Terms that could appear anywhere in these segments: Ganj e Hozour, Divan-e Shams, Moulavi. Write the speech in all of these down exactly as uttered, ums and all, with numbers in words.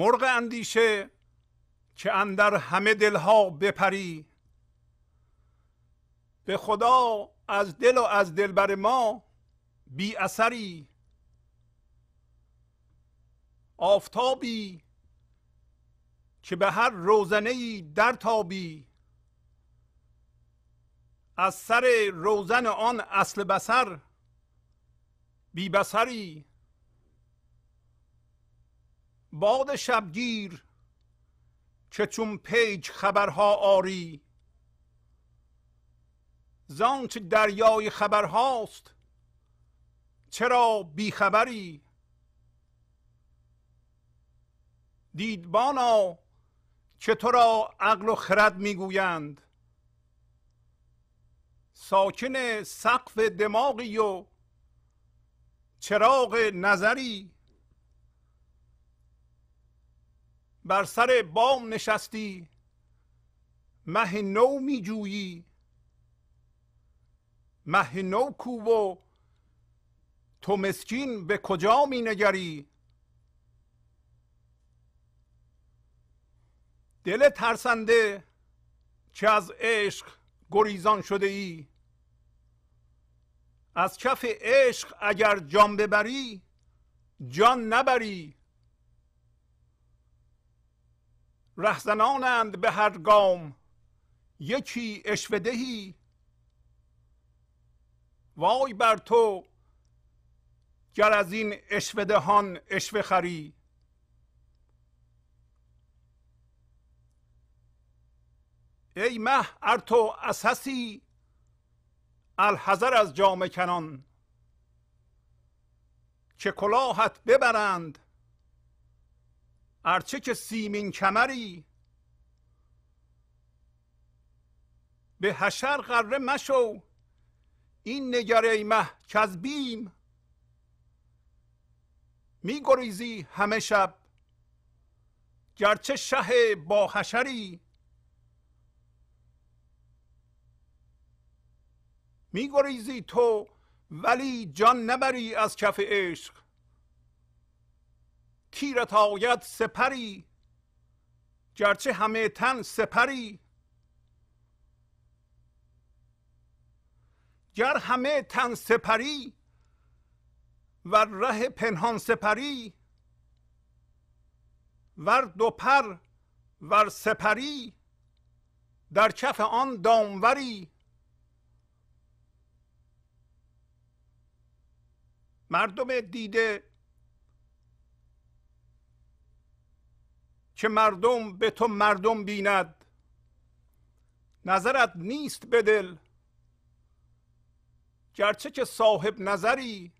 مرغ اندیشه که اندر همه دلها بپری، به خدا از دل و از دلبر ما بی اثری. آفتابی که به هر روزنه‌ای در تابی، از سر روزن آن اصل بصر بی بصری. باد شبگیر که چون پیک خبرها آری، زانچه دریای خبرهاست چرا بیخبری. دیدبانا که تو را عقل و خرد میگویند، ساکن سقف دماغی و چراغ نظری. بر سر بام نشستی مه نو می جویی، مه نو کو و تو مسکین به کجا می نگری. دل ترسنده که از عشق گریزان شده ای، از کف عشق اگر جان ببری جان نبری. رهزنانند به هر گام یکی عشوه دهی، وای بر تو گر از این عشوه دهان عشوه خری. ای مه ار تو عسسی الحذر از جامه کنان، که کلاهت ببرند ارچه که سیمین کمری. به حشر غره مشو این نگر ای مه کذبیم، می گریزی همه شب گرچه شه با حشری. می گریزی تو ولی جان نبری از کف عشق، تیرت آید سپری گرچه همه تن سپری. گر همه تن سپری ور ره پنهان سپری، ور دو پر ور سپری در کف آن داموری. مردم دیده که مردم به تو مردم بیند، نظرت نیست به دل گرچه که صاحب نظری.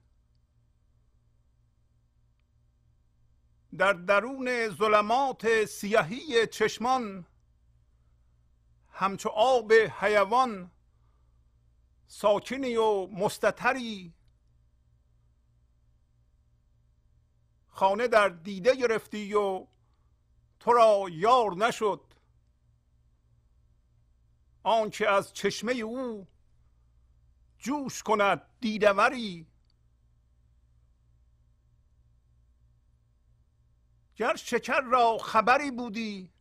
در درون ظلمات سیاهی چشمان، همچو آب حیوان ساکنی و مستتری. خانه در دیده گرفتی و تو را یار نشد، آنکه از چشمه او جوش کند دیدوری. گر شکر را خبری بودی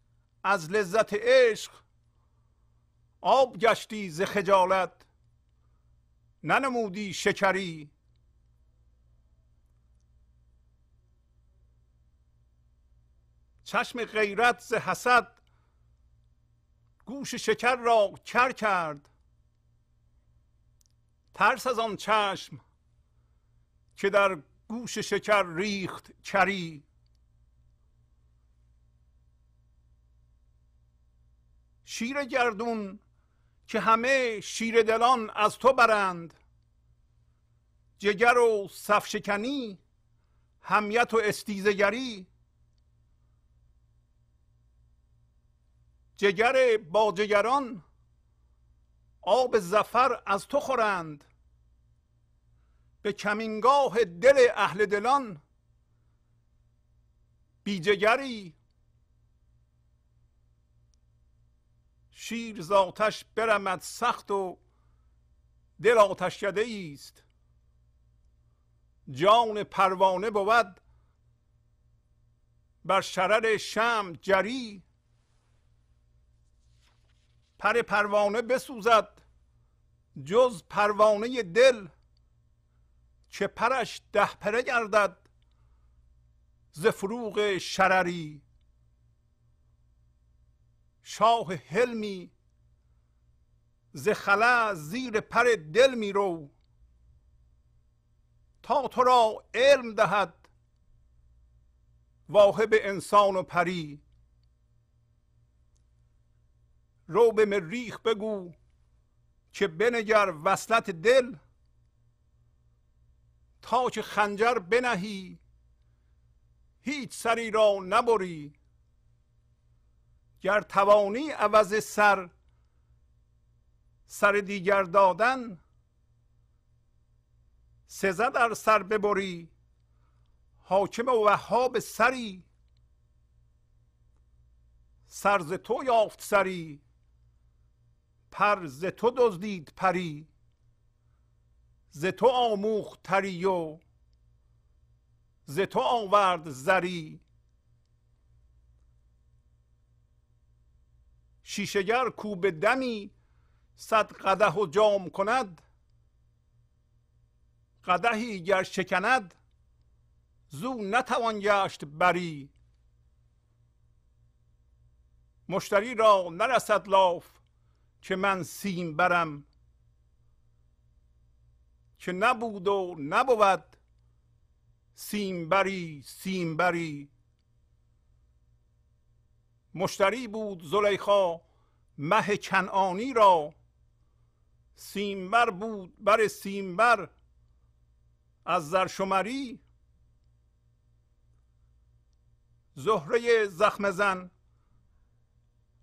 از لذت عشق، آب گشتی ز خجالت ننمودی شکری. چشم غیرت ز حسد گوش شکر را کر کرد، ترس از آن چشم که در گوش شکر ریخت کری. شیر گردون که همه شیر دلان از تو برند، جگر و صف شکنی حمیت و استیزگری. جگر با جگران آب ظفر از تو خورند، به کمینگاه دل اهل دلان بی جگری. شیر ز آتش برمد سخت و دل آتشکده ایست، جان پروانه بود بر شرر شمع جری، پر پروانه بسوزد جز پروانه دل، که پرش ده پره گردد ز فروغ شرری. شاه حلمی ز خلا زیر پر دل می رو، تا تو را علم دهد واهب انسان و پری. رو به مریخ بگو که بنگر وصلت دل، تا که خنجر بنهی هیچ سری را نبری. گر توانی عوض سر سر دیگر دادن، سزد ار سر ببری حاکم وهاب سری. سر ز تو یافت سری، پر ز تو دزدید پری. ز تو آموخت تری و ز تو آورد زری. شیشه گر کو به دمی صد قدح و جام کند، قدحی گر شکند زو نتوان گشت بری. مشتری را نرسد لاف که من سیم برم، که نبود و نبود سیم بری سیم بری. مشتری بود زلیخا مه کنعانی را، سیمبر بود بر سیمبر از زرشمری. زهره زخم زن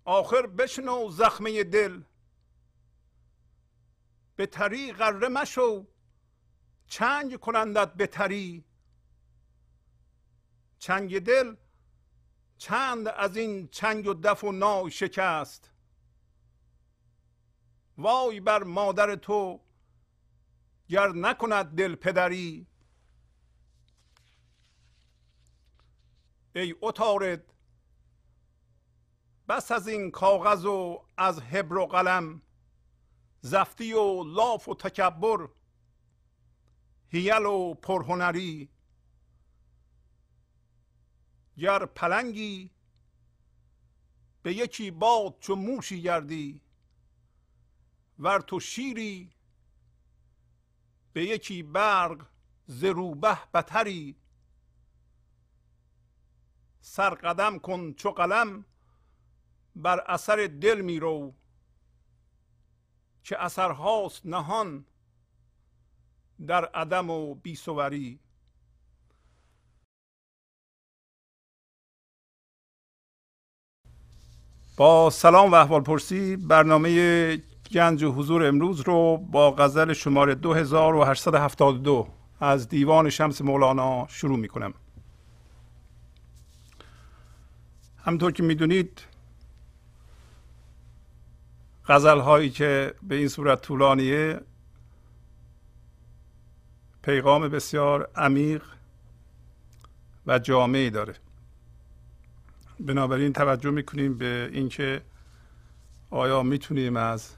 آخر بشنو زخمه دل، به تری غره مشو چنگ کنندت به تری. چنگ دل چند از این چنگ و دف و نای شکست، وای بر مادر تو گر نکند دل پدری. ای عطارد بس از این کاغذ و از حبر و قلم، زفتی و لاف و تکبر حیل و پرهنری. گر پلنگی به یکی باد چو موشی گردی، ور تو شیری به یکی برق ز روبه بتری. سر قدم کن چو قلم بر اثر دل می رو، که اثرهاست نهان در عدم و بی صوری. با سلام و احوال پرسی، برنامه گنج و حضور امروز رو با غزل شماره دو هزار و هشتصد و هفتاد و دو از دیوان شمس مولانا شروع می کنم. همطور که می دونید غزل هایی که به این صورت طولانیه پیغام بسیار عمیق و جامعی داره. بنابراین توجه میکنیم به اینکه آیا میتونیم از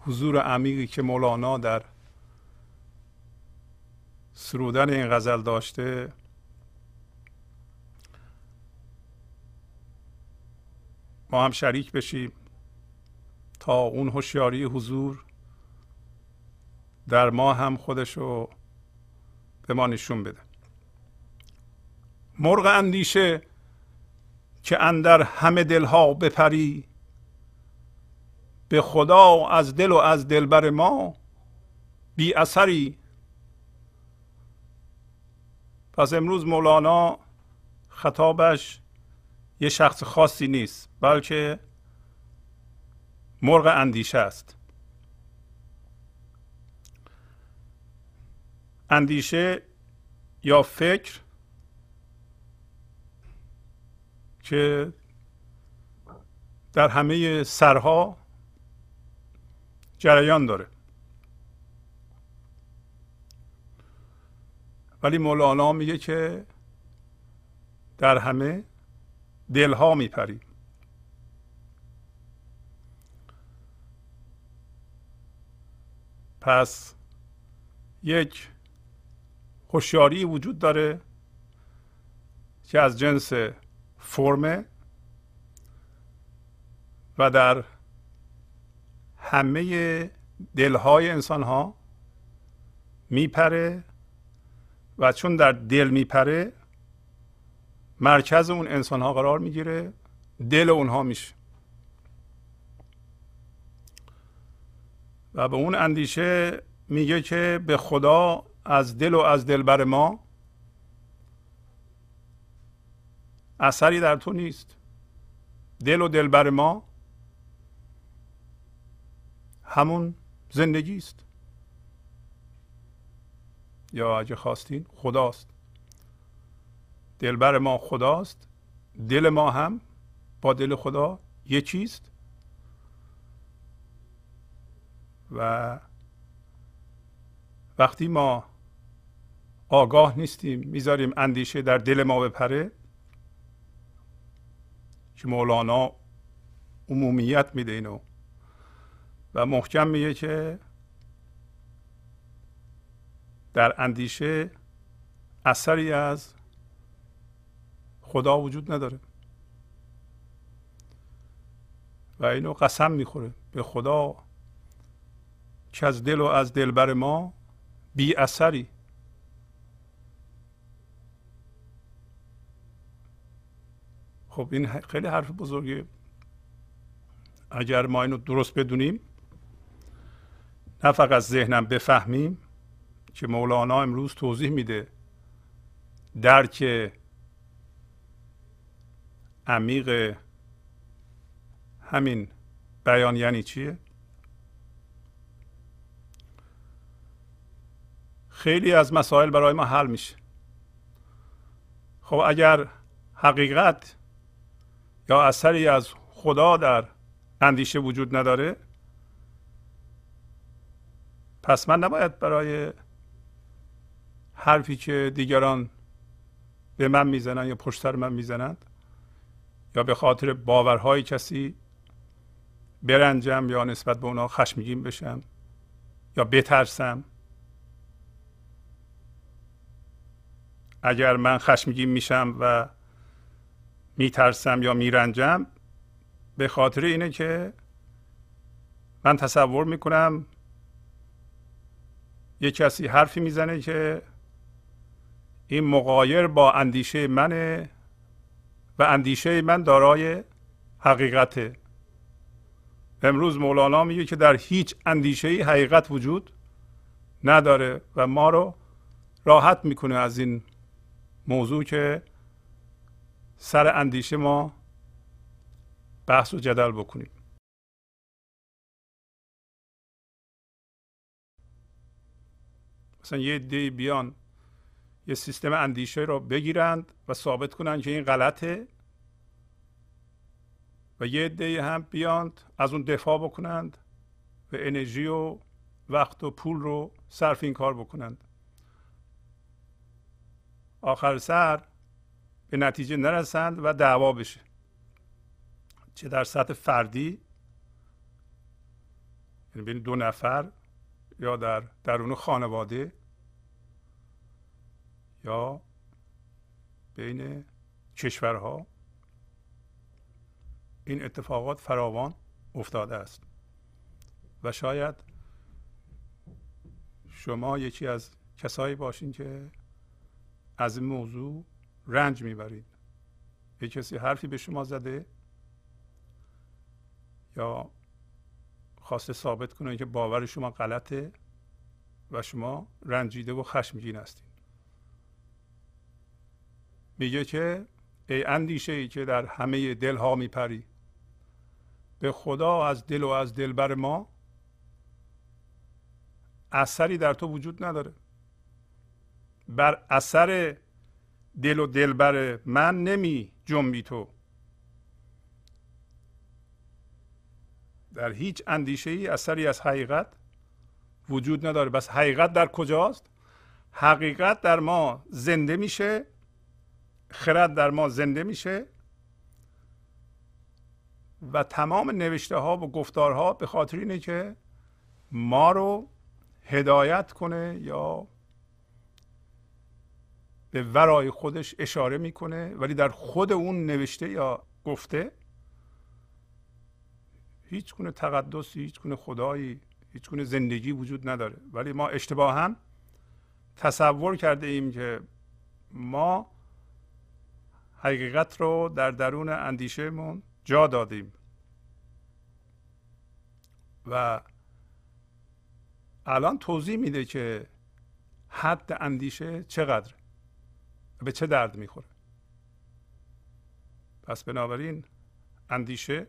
حضور عمیقی که مولانا در سرودن این غزل داشته ما هم شریک بشیم تا اون هوشیاری حضور در ما هم خودشو به ما نشون بده. مرغ اندیشه که اندر همه دلها بپری، به خدا از دل و از دلبر ما بی اثری. پس امروز مولانا خطابش یه شخص خاصی نیست، بلکه مرغ اندیشه است. اندیشه یا فکر که در همه سرها جریان داره، ولی مولانا میگه که در همه دلها میپریم. پس یک هوشیاری وجود داره که از جنس فرمه و در همه دلهای انسان ها میپره و چون در دل میپره مرکز اون انسان ها قرار میگیره، دل اونها میشه و به اون اندیشه میگه که به خدا از دل و از دلبر ما اثری در تو نیست. دل و دلبر ما همون زندگی است، یا اگه خواستین خداست. دلبر ما خداست، دل ما هم با دل خدا یکیست و وقتی ما آگاه نیستیم میذاریم اندیشه در دل ما بپره که مولانا عمومیت میده اینو و محکم میگه که در اندیشه اثری از خدا وجود نداره و اینو قسم میخوره به خدا که از دل و از دلبر ما بی اثری خب این خیلی حرف بزرگه. اگر ما اینو درست بدونیم، نه فقط ذهنم بفهمیم که مولانا امروز توضیح میده درک عمیق همین بیان یعنی چیه. خیلی از مسائل برای ما حل میشه. خب اگر حقیقت یا اثری از خدا در اندیشه وجود نداره، پس من نباید برای حرفی که دیگران به من میزنن یا پشت سر من میزنند یا به خاطر باورهای کسی برنجم یا نسبت به اونا خشمگین بشم یا بترسم. اگر من خشمگین میشم و میترسم یا میرنجم به خاطر اینه که من تصور میکنم یک کسی حرفی میزنه که این مغایر با اندیشه منه و اندیشه من دارای حقیقته. امروز مولانا میگه که در هیچ اندیشه‌ای حقیقت وجود نداره و ما رو راحت میکنه از این موضوع که سر اندیشه ما بحث و جدل بکنیم. مثلا یه عده‌ای بیان یه سیستم اندیشه را بگیرند و ثابت کنند که این غلطه و یه عده‌ای هم بیاند از اون دفاع بکنند و انرژی و وقت و پول رو صرف این کار بکنند. آخر سر به نتیجه نرسند و دعوا بشه، چه در سطح فردی یعنی بین دو نفر یا در درون خانواده یا بین کشورها. این اتفاقات فراوان افتاده است و شاید شما یکی از کسایی باشین که از این موضوع رنج میبرید. یه کسی حرفی به شما زده یا خواسته ثابت کنه که باور شما غلطه و شما رنجیده و خشمگین هستید. میگه که ای اندیشه ای که در همه دلها میپری، به خدا از دل و از دلبر ما اثری در تو وجود نداره. بر اثر دل و دلبر من نمی جنبی تو. در هیچ اندیشه ای اثری از حقیقت وجود نداره. بس حقیقت در کجاست؟ حقیقت در ما زنده میشه خرد در ما زنده میشه و تمام نوشته ها و گفتارها به خاطر اینه که ما رو هدایت کنه یا به ورای خودش اشاره میکنه، ولی در خود اون نوشته یا گفته هیچ گونه تقدسی، هیچ گونه خدایی، هیچ گونه زندگی وجود نداره. ولی ما اشتباهاً تصور کرده ایم که ما حقیقت رو در درون اندیشهمون جا دادیم و الان توضیح میده که حد اندیشه چقدره، به چه درد میخوره. پس بنابراین اندیشه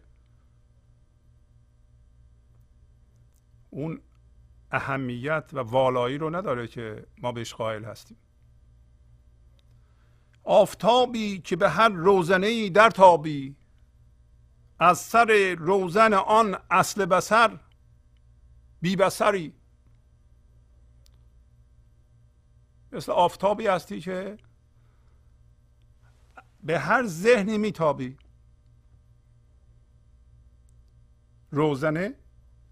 اون اهمیت و والایی رو نداره که ما بهش قائل هستیم. آفتابی که به هر روزنه‌ای در تابی، از سر روزن آن اصل بصر بی بصری. مثل آفتابی هستی که به هر ذهنی میتابی. روزنه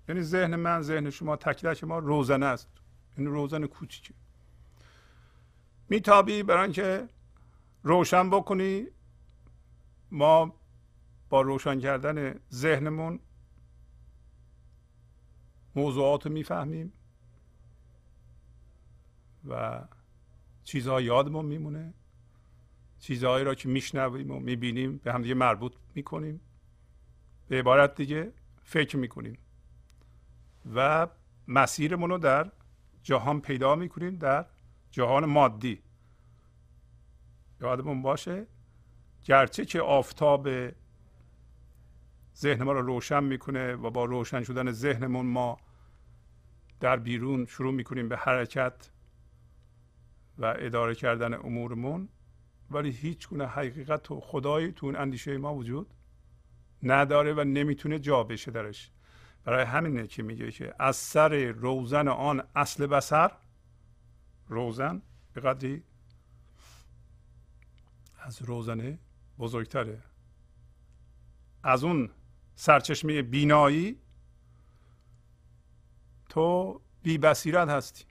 یعنی ذهن من، ذهن شما، تک تک ما روزنه است. این روزن کوچیکه. میتابی برای اینکه روشن بکنی. ما با روشن کردن ذهنمون موضوعات رو میفهمیم و چیزها یادمون میمونه. چیزهایی را که میشنویم و میبینیم به همدیگه مربوط میکنیم. به عبارت دیگه فکر میکنیم و مسیرمون رو در جهان پیدا میکنیم، در جهان مادی. یادمون باشه گرچه که آفتاب ذهن ما رو روشن میکنه و با روشن شدن ذهنمون ما در بیرون شروع میکنیم به حرکت و اداره کردن امورمون، ولی هیچ گونه حقیقت و خدایی تو اون اندیشه ما وجود نداره و نمیتونه جا بشه درش. برای همینه که میگه که از سر روزن آن اصل بصر، روزن به قدری از روزنه بزرگتره، از اون سرچشمه بینایی تو بی بصیرت هستی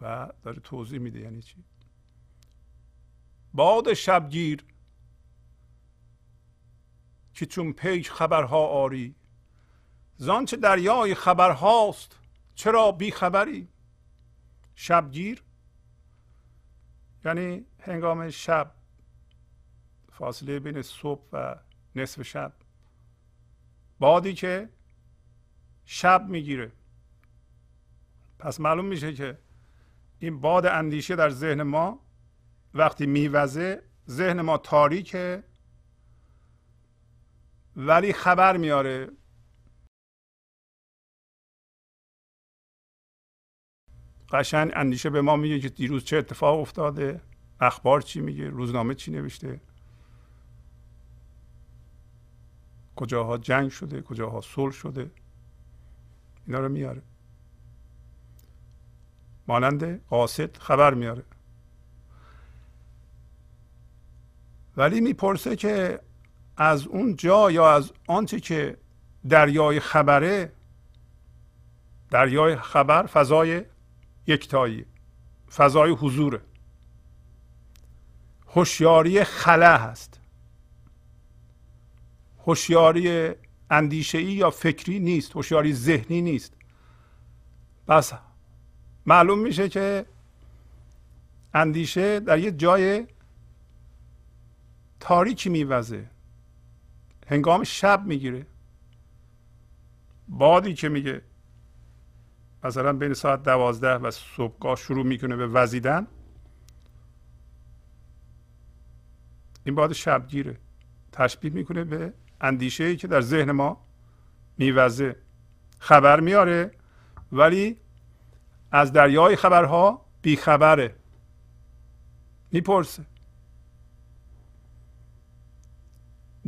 و داره توضیح میده یعنی چی. باد شبگیر که چون پیک خبرها آری، زانچه دریای خبرهاست چرا بی خبری. شبگیر یعنی هنگام شب، فاصله بین صبح و نصف شب، بادی که شب میگیره. پس معلوم میشه که این باد اندیشه در ذهن ما وقتی میوزه، ذهن ما تاریکه ولی خبر میاره. قشنگ اندیشه به ما میگه که دیروز چه اتفاق افتاده، اخبار چی میگه، روزنامه چی نوشته، کجاها جنگ شده، کجاها صلح شده، اینا رو میاره. مانند قاصد خبر میاره. ولی میپرسه که از اون جا یا از آنچه که دریای خبره، دریای خبر فضای یکتایی، فضای حضوره، هوشیاری خلا هست، هوشیاری اندیشه‌ای یا فکری نیست، هوشیاری ذهنی نیست. پس معلوم میشه که اندیشه در یه جای تاریکی میوزه، هنگام شب میگیره. بادی که میگه مثلا بین ساعت دوازده و صبحگاه شروع میکنه به وزیدن، این باد شبگیره. تشبیه میکنه به اندیشه‌ای که در ذهن ما میوزه، خبر میاره ولی از دریای خبرها بیخبره. میپرسه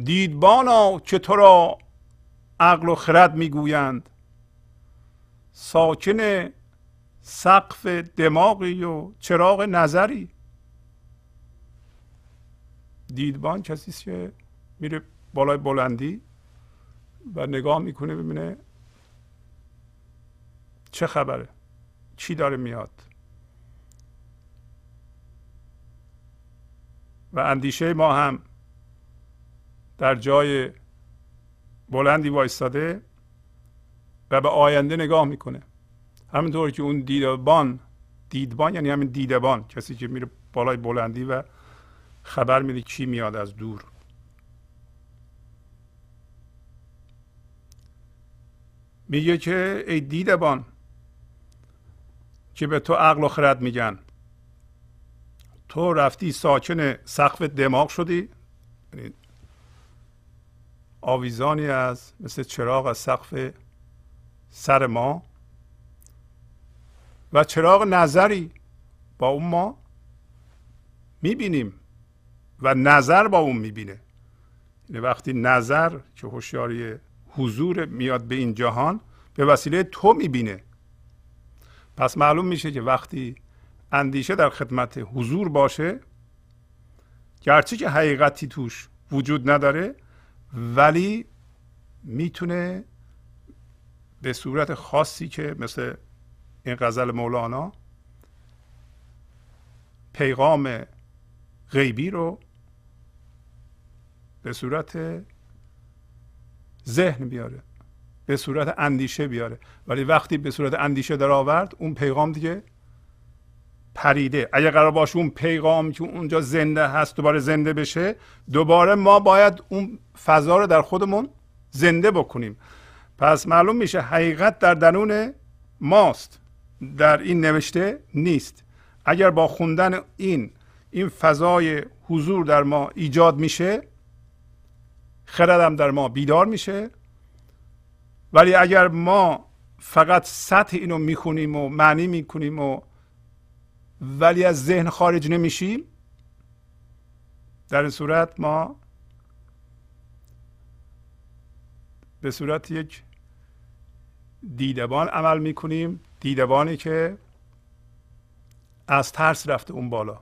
دیدبانا که تو را عقل و خرد میگویند، ساکن سقف دماغی و چراغ نظری. دیدبان کسی که میره بالای بلندی و نگاه میکنه ببینه چه خبره، چی داره میاد، و اندیشه ما هم در جای بلندی وایستاده و به آینده نگاه میکنه. همینطور که اون دیدبان، دیدبان یعنی همین دیدبان، کسی که میره بالای بلندی و خبر میده چی میاد از دور. میگه که ای دیدبان که به تو عقل و خرد میگن، تو رفتی ساکن سقف دماغ شدی، یعنی آویزانی از مثل چراغ از سقف سر ما، و چراغ نظری با اون ما میبینیم و نظر با اون میبینه. یعنی وقتی نظر که هوشیاری حضور میاد به این جهان، به وسیله تو میبینه. پس معلوم میشه که وقتی اندیشه در خدمت حضور باشه، گرچه که حقیقتی توش وجود نداره، ولی میتونه به صورت خاصی که مثل این غزل مولانا پیغام غیبی رو به صورت ذهن بیاره، به صورت اندیشه بیاره. ولی وقتی به صورت اندیشه در آورد، اون پیغام دیگه پریده. اگه قرار باشه اون پیغام که اونجا زنده هست دوباره زنده بشه، دوباره ما باید اون فضا رو در خودمون زنده بکنیم. پس معلوم میشه حقیقت در درون ماست، در این نوشته نیست. اگر با خوندن این این فضای حضور در ما ایجاد میشه، خردم در ما بیدار میشه. ولی اگر ما فقط سطح اینو میخونیم و معنی میکنیم و ولی از ذهن خارج نمیشیم، در این صورت ما به صورت یک دیدبان عمل میکنیم، دیدبانی که از ترس رفته اون بالا.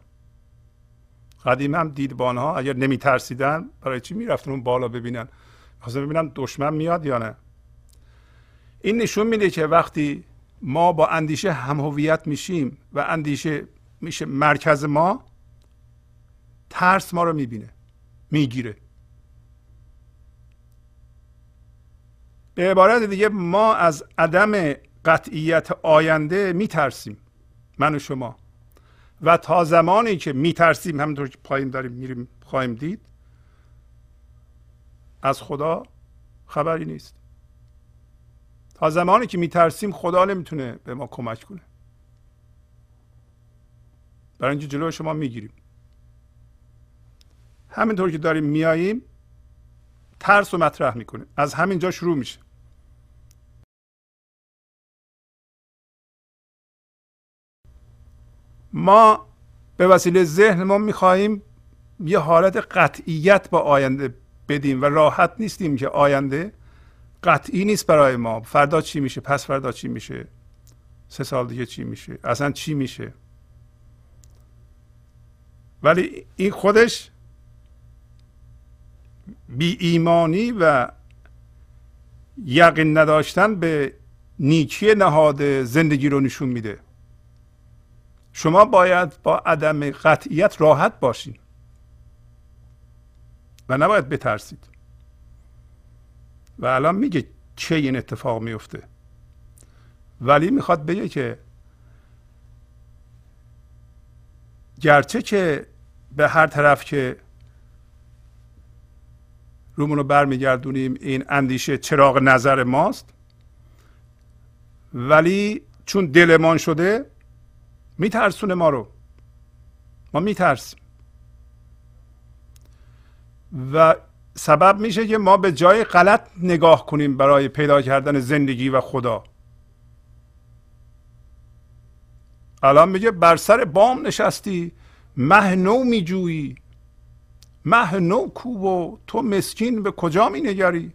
قدیم هم دیدبان ها اگر نمی ترسیدن برای چی می رفتن اون بالا ببینن؟ خواستن ببینن دشمن میاد یا نه. این نشون میده که وقتی ما با اندیشه هم هویت میشیم و اندیشه میشه مرکز ما، ترس ما رو میبینه، میگیره. به عبارت دیگه ما از عدم قطعیت آینده میترسیم، من و شما، و تا زمانی که میترسیم، همونطور که پایین داریم میریم خواهیم دید، از خدا خبری نیست. تا زمانی که میترسیم خدا نمیتونه به ما کمک کنه، برای اینکه جلوی شما میگیریم. همینطور که داریم میاییم ترس رو مطرح میکنه، از همینجا شروع میشه. ما به وسیله ذهن ما میخواهیم یه حالت قطعیت با آینده بدیم و راحت نیستیم که آینده قطعی نیست برای ما. فردا چی میشه؟ پس فردا چی میشه؟ سه سال دیگه چی میشه؟ اصلا چی میشه؟ ولی این خودش بی ایمانی و یقین نداشتن به نیکی نهاد زندگی رو نشون میده. شما باید با عدم قطعیت راحت باشین و نباید بترسید. و الان میگه چه این اتفاق میفته، ولی میخواد بگه که گرچه که به هر طرف که رومونو برمیگردونیم این اندیشه چراغ نظر ماست، ولی چون دلمان شده میترسونه ما رو، ما میترسیم و سبب میشه که ما به جای غلط نگاه کنیم برای پیدا کردن زندگی و خدا. الان میگه بر سر بام نشستی مهنو میجویی، مهنو کو و تو مسکین به کجا مینگری؟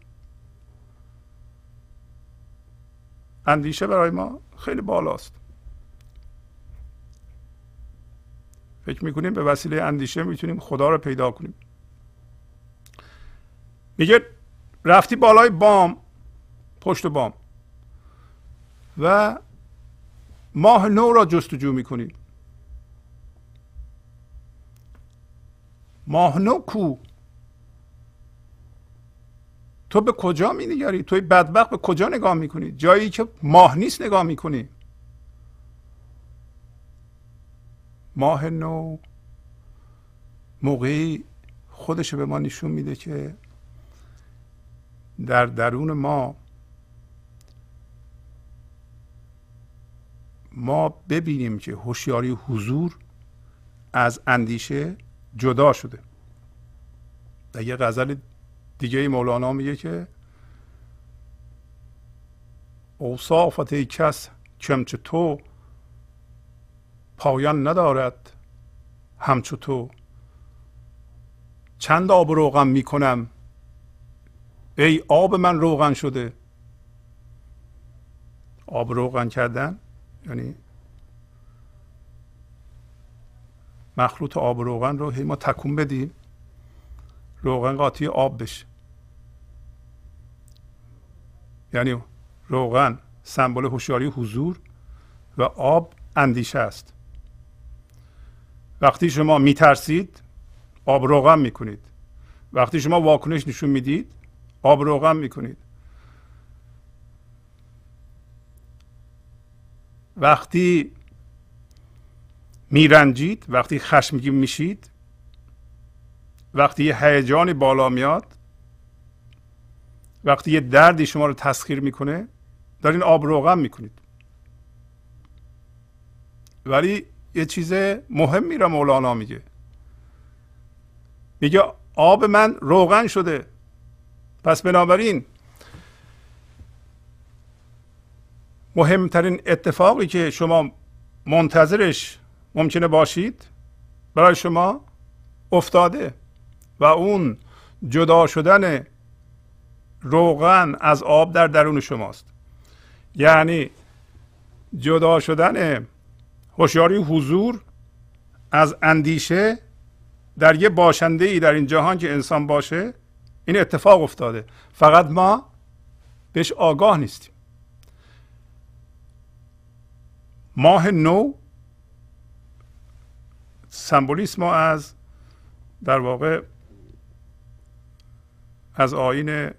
اندیشه برای ما خیلی بالاست. فکر میکنیم به وسیله اندیشه میتونیم خدا رو پیدا کنیم. میگه رفتی بالای بام، پشت بام، و ماه نو را جستجو میکنی. ماه نو کو؟ تو به کجا می‌نگری؟ توی بدبخت به کجا نگاه میکنی؟ جایی که ماه نیست نگاه میکنی. ماه نو موقعی خودش به ما نشون میده که در درون ما ما ببینیم که هوشیاری حضور از اندیشه جدا شده. در یه غزل دیگه مولانا میگه که اوصافت ای کس چمچه تو پایان ندارد همچو تو، چند آب روغن میکنم ای آب من روغن شده. آب روغن کردن یعنی مخلوط آب روغن رو هی ما تکون بدیم روغن قاطی آب بشه. یعنی روغن سمبل هوشیاری حضور و آب اندیشه است. وقتی شما میترسید آب روغن میکنید، وقتی شما واکنش نشون میدید آب روغن میکنید، وقتی میرنجید، وقتی خشمگین میشید، وقتی یه هیجانی بالا میاد، وقتی یه دردی شما رو تسخیر میکنه، دارین آب روغن میکنید. ولی یه چیز مهمی را مولانا میگه، میگه آب من روغن شده. پس بنابراین مهمترین اتفاقی که شما منتظرش ممکنه باشید برای شما افتاده و اون جدا شدن روغن از آب در درون شماست. یعنی جدا شدن هوشیاری حضور از اندیشه در یه باشنده ای در این جهان که انسان باشه، این اتفاق افتاده، فقط ما بهش آگاه نیستیم. ماه نو سمبولیسم ما از در واقع از آیین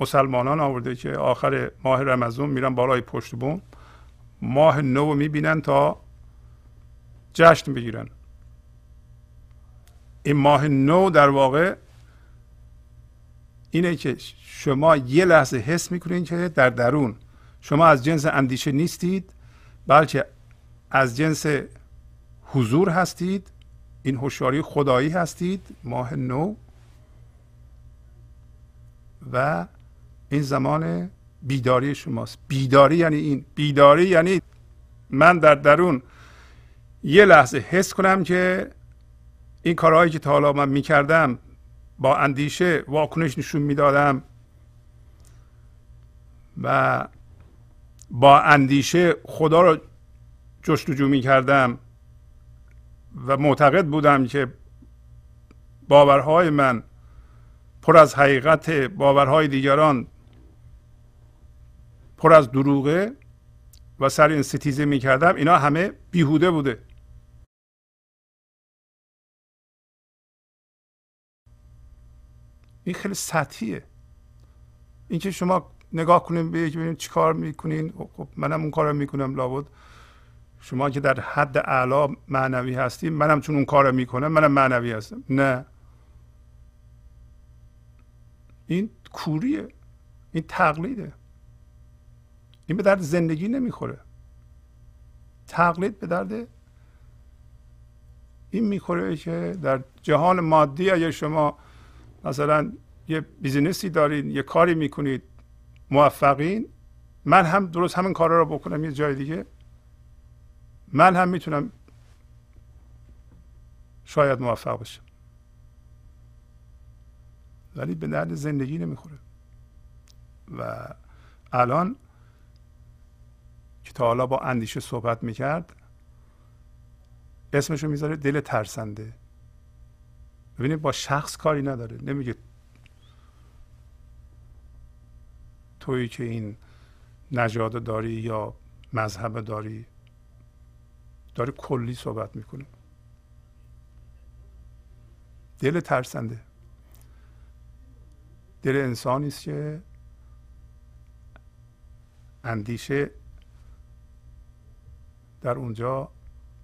مسلمانان آورده که آخر ماه رمضان میرن بالای پشت بوم ماه نو میبینن تا جشن بگیرن. این ماه نو در واقع اینه که شما یه لحظه حس میکنین که در درون شما از جنس اندیشه نیستید، بلکه از جنس حضور هستید، این هوشیاری خدایی هستید. ماه نو و این زمان بیداری شماست. بیداری یعنی این، بیداری یعنی من در درون یه لحظه حس کنم که این کارهایی که تا حالا من میکردم با اندیشه واکنش نشون میدادم و با اندیشه خدا را جستجو میکردم و معتقد بودم که باورهای من پر از حقیقت، باورهای دیگران پر از دروغه و سر این ستیزه می کردم، اینا همه بیهوده بوده. این خیلی سطحیه. اینکه شما نگاه کنیم به یکی ببینیم چی کار میکنین، خب منم اون کار رو میکنم، لابد شما که در حد اعلی معنوی هستیم منم چون اون کار رو میکنم منم معنوی هستم. نه، این کوریه، این تقلیده، این به درد زندگی نمیخوره. تقلید به درد این میخوره که در جهان مادی اگر شما مثلا یه بیزینسی دارید، یه کاری میکنید، موفقین، من هم درست همین کارا رو بکنم یه جای دیگه، من هم میتونم شاید موفق بشم، ولی به درد زندگی نمیخوره. و الان که تا حالا با اندیشه صحبت میکرد، اسمشو میذاره دل ترسنده. ببینید با شخص کاری نداره، نمیگه تویی که این نژاد داری یا مذهب داری، داره کلی صحبت میکنه. دل ترسنده دل انسانی است که اندیشه در اونجا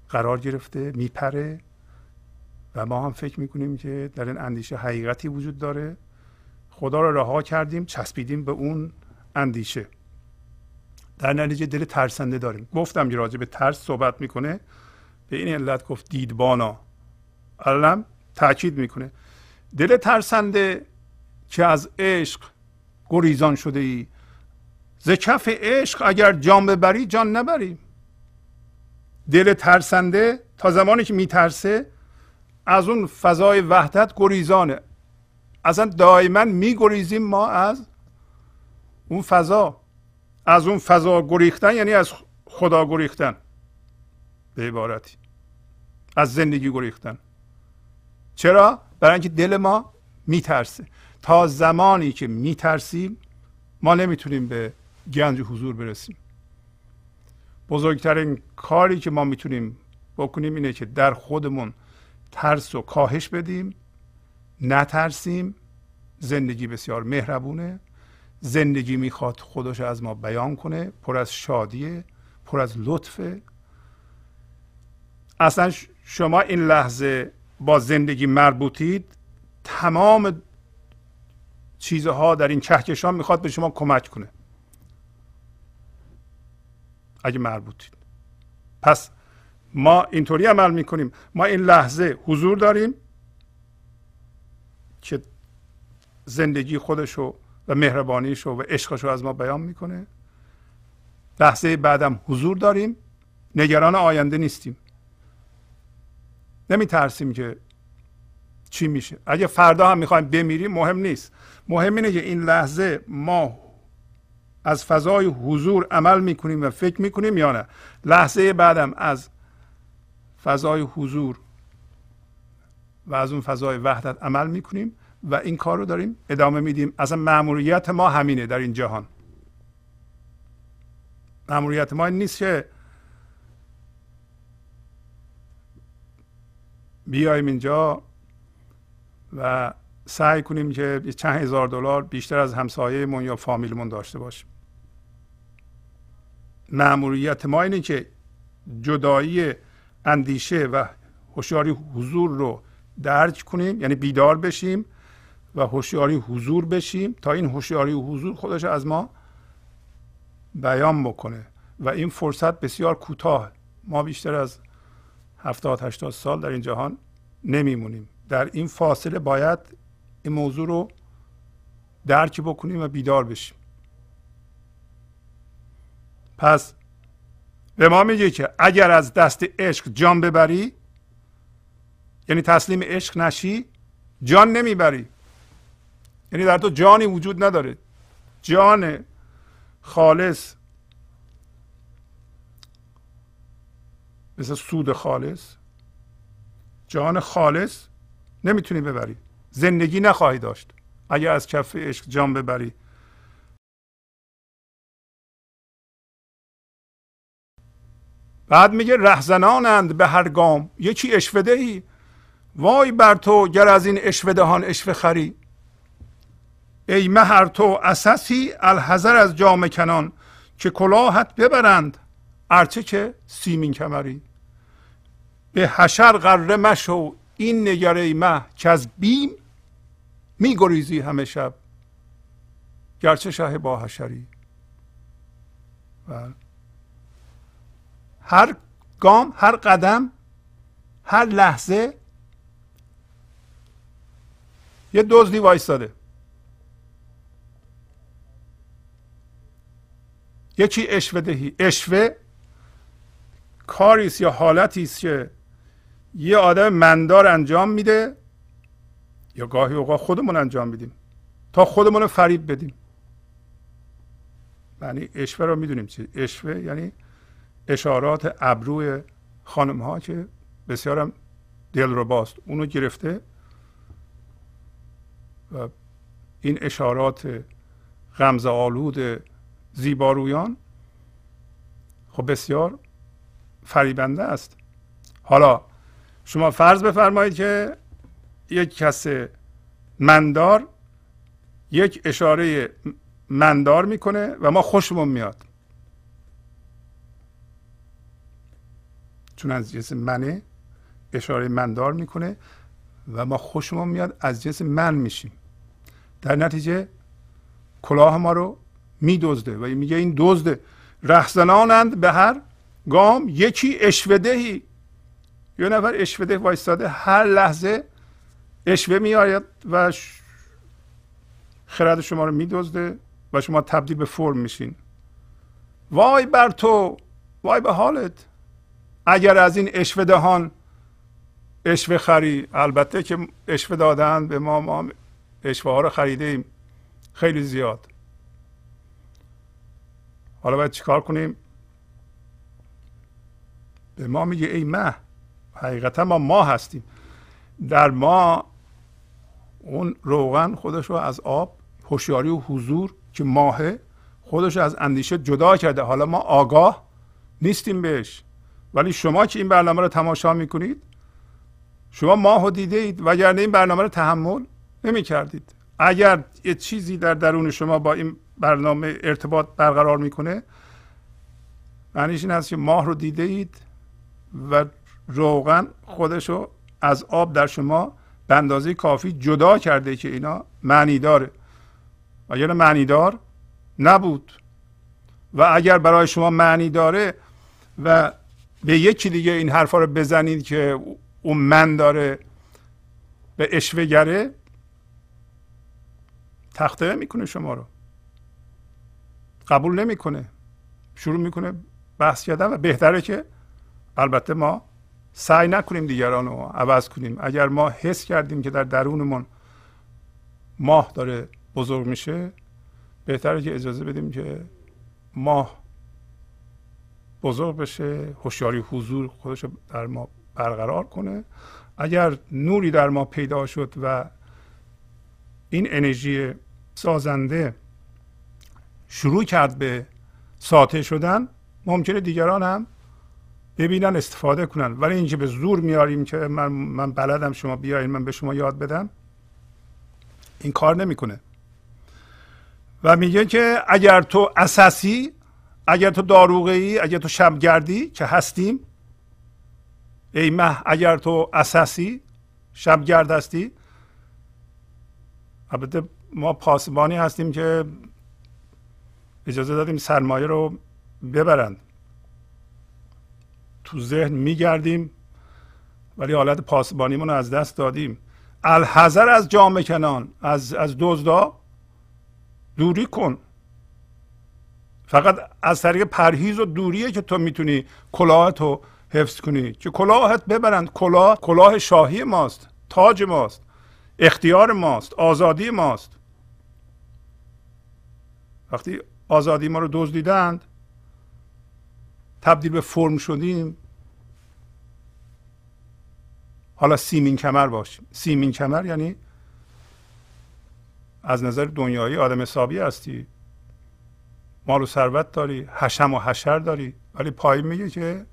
قرار گرفته، میپره و ما هم فکر میکنیم که در این اندیشه حقیقتی وجود داره. خدا را رها کردیم، چسبیدیم به اون اندیشه، در نتیجه دل ترسنده داریم. گفتم که راجع به ترس صحبت میکنه، به این علت گفت دیدبانا، علم تاکید میکنه. دل ترسنده که از عشق گریزان شده ای، ز کف عشق اگر جان ببری جان نبری. دل ترسنده تا زمانی که میترسه از اون فضای وحدت گریزانه، اصلا دائما میگریزیم ما از اون فضا. از اون فضا گریختن یعنی از خدا گریختن، به عبارتی از زندگی گریختن. چرا؟ برای اینکه دل ما میترسه. تا زمانی که میترسیم ما نمیتونیم به گنج حضور برسیم. بزرگترین کاری که ما میتونیم بکنیم اینه که در خودمون ترس رو کاهش بدیم، نترسیم. زندگی بسیار مهربونه، زندگی میخواد خودش از ما بیان کنه، پر از شادیه، پر از لطفه. اصلا شما این لحظه با زندگی مربوطید، تمام چیزها در این کهکشان میخواد به شما کمک کنه اگه مربوطید. پس ما اینطوری عمل میکنیم، ما این لحظه حضور داریم که زندگی خودشو و مهربانیشو و عشقشو از ما بیان میکنه. لحظه بعدم حضور داریم، نگران آینده نیستیم، نمیترسیم که چی میشه. اگه فردا هم میخوایم بمیریم مهم نیست، مهم اینه که این لحظه ما از فضای حضور عمل میکنیم و فکر میکنیم یا نه. لحظه بعدم از فضای حضور و از اون فضای وحدت عمل میکنیم و این کار رو داریم ادامه میدیم. اصلا مأموریت ما همینه در این جهان. مأموریت ما این نیست که بیایم اینجا و سعی کنیم که چند هزار دلار بیشتر از همسایه‌مون یا فامیلمون داشته باشیم. مأموریت ما اینه که جدایی اندیشه و هوشیاری حضور رو درک کنیم، یعنی بیدار بشیم و هوشیاری حضور بشیم تا این هوشیاری حضور خودش از ما بیان بکنه. و این فرصت بسیار کوتاه، ما بیشتر از هفتاد هشتاد سال در این جهان نمیمونیم. در این فاصله باید این موضوع رو درک بکنیم و بیدار بشیم. پس به ما میگه که اگر از دست عشق جان ببری، یعنی تسلیم عشق نشی، جان نمیبری. یعنی در تو جانی وجود نداره، جان خالص مثل سود خالص، جان خالص نمیتونی ببری، زندگی نخواهی داشت اگر از کف عشق جان ببری. بعد میگه رهزنانند به هر گام یکی اشوده ای، وای بر تو گر از این اشودهان اشوه خری. ای مهر تو اسسی الحذر از جامه کنان، که کلاهت ببرند ارچه که سیمین کمری. به حشر غره مشو این نگره مه، که از بیم میگریزی همه شب گرچه شه با حشری. بله، هر گام، هر قدم، هر لحظه یه دزدی وایستاده، یکی اشوه دهی. اشوه کاریست یا حالتیست که یه آدم مندار انجام میده یا گاهی اوقات خودمون انجام میدیم تا خودمون رو فریب بدیم. یعنی اشوه رو میدونیم چی؟ اشوه یعنی اشارات ابروی خانم ها که بسیارم دلرباست. اونو گرفته و این اشارات غمزه آلود زیبارویان خب بسیار فریبنده است. حالا شما فرض بفرمایید که یک کس مندار یک اشاره مندار میکنه و ما خوشمون میاد، چون از جنس منه، اشاره مندار میکنه و ما خوشمون میاد، از جنس من میشیم، در نتیجه کلاه ما رو میدزده و میگه این دزده. رهزنانند به هر گام یکی اشودهی. یه نفر اشوده وایستاده، هر لحظه اشوه میآید و خرد شما رو میدزده و شما تبدیل به فرم میشین. وای بر تو، وای به حالت اگر از این اشوه دهان اشوه خری. البته که اشوه دادن به ما، ما اشوه ها رو خریده ایم خیلی زیاد. حالا باید چیکار کنیم؟ به ما میگه ای مه. حقیقتا ما ما هستیم. در ما اون روغن خودش رو از آب، هوشیاری و حضور که ماهه، خودش رو از اندیشه جدا کرده. حالا ما آگاه نیستیم بهش، ولی شما که این برنامه رو تماشا میکنید شما ماه رو دیده اید، وگرنه این برنامه رو تحمل نمی کردید. اگر یه چیزی در درون شما با این برنامه ارتباط برقرار میکنه، معنیش این هست که ماه رو دیده اید و روغن خودش رو از آب در شما به اندازه کافی جدا کرده که اینا معنی داره. و یعنی معنی دار نبود. و اگر برای شما معنی داره و به یکی دیگه این حرفا رو بزنید که اون من داره به اشوه‌گره، تخته میکنه شما رو، قبول نمیکنه، شروع میکنه بحث کردن. و بهتره که البته ما سعی نکنیم دیگران رو عوض کنیم. اگر ما حس کردیم که در درونمون ماه داره بزرگ میشه، بهتره که اجازه بدیم که ماه بزرگ بشه، هوشیاری حضور خودش رو در ما برقرار کنه. اگر نوری در ما پیدا شد و این انرژی سازنده شروع کرد به ساطع شدن، ممکنه دیگران هم ببینن، استفاده کنن. ولی اینکه به زور میاریم که من من بلدم، شما بیاین من به شما یاد بدم، این کار نمیکنه. و میگه که اگر تو اساسی، اگر تو داروغه‌ای، اگر تو شبگردی که هستیم، ای مه اگر تو اساسی شبگرد هستی. البته ما پاسبانی هستیم که اجازه دادیم سرمایه رو ببرند، تو ذهن میگردیم ولی حالت پاسبانیمون رو از دست دادیم. الحذر از جامه کنان، از از دزدا دوری کن. فقط از طریق پرهیز و دوریه که تو میتونی کلاهت رو حفظ کنی، که کلاهت ببرند. کلاه کلاه شاهی ماست، تاج ماست، اختیار ماست، آزادی ماست. وقتی آزادی ما رو دزدیدند، تبدیل به فرم شدیم، حالا سیمین کمر باشیم. سیمین کمر یعنی از نظر دنیایی آدم حسابی هستی، مال و ثروت داری، حشم و حشر داری، ولی پایین میگه که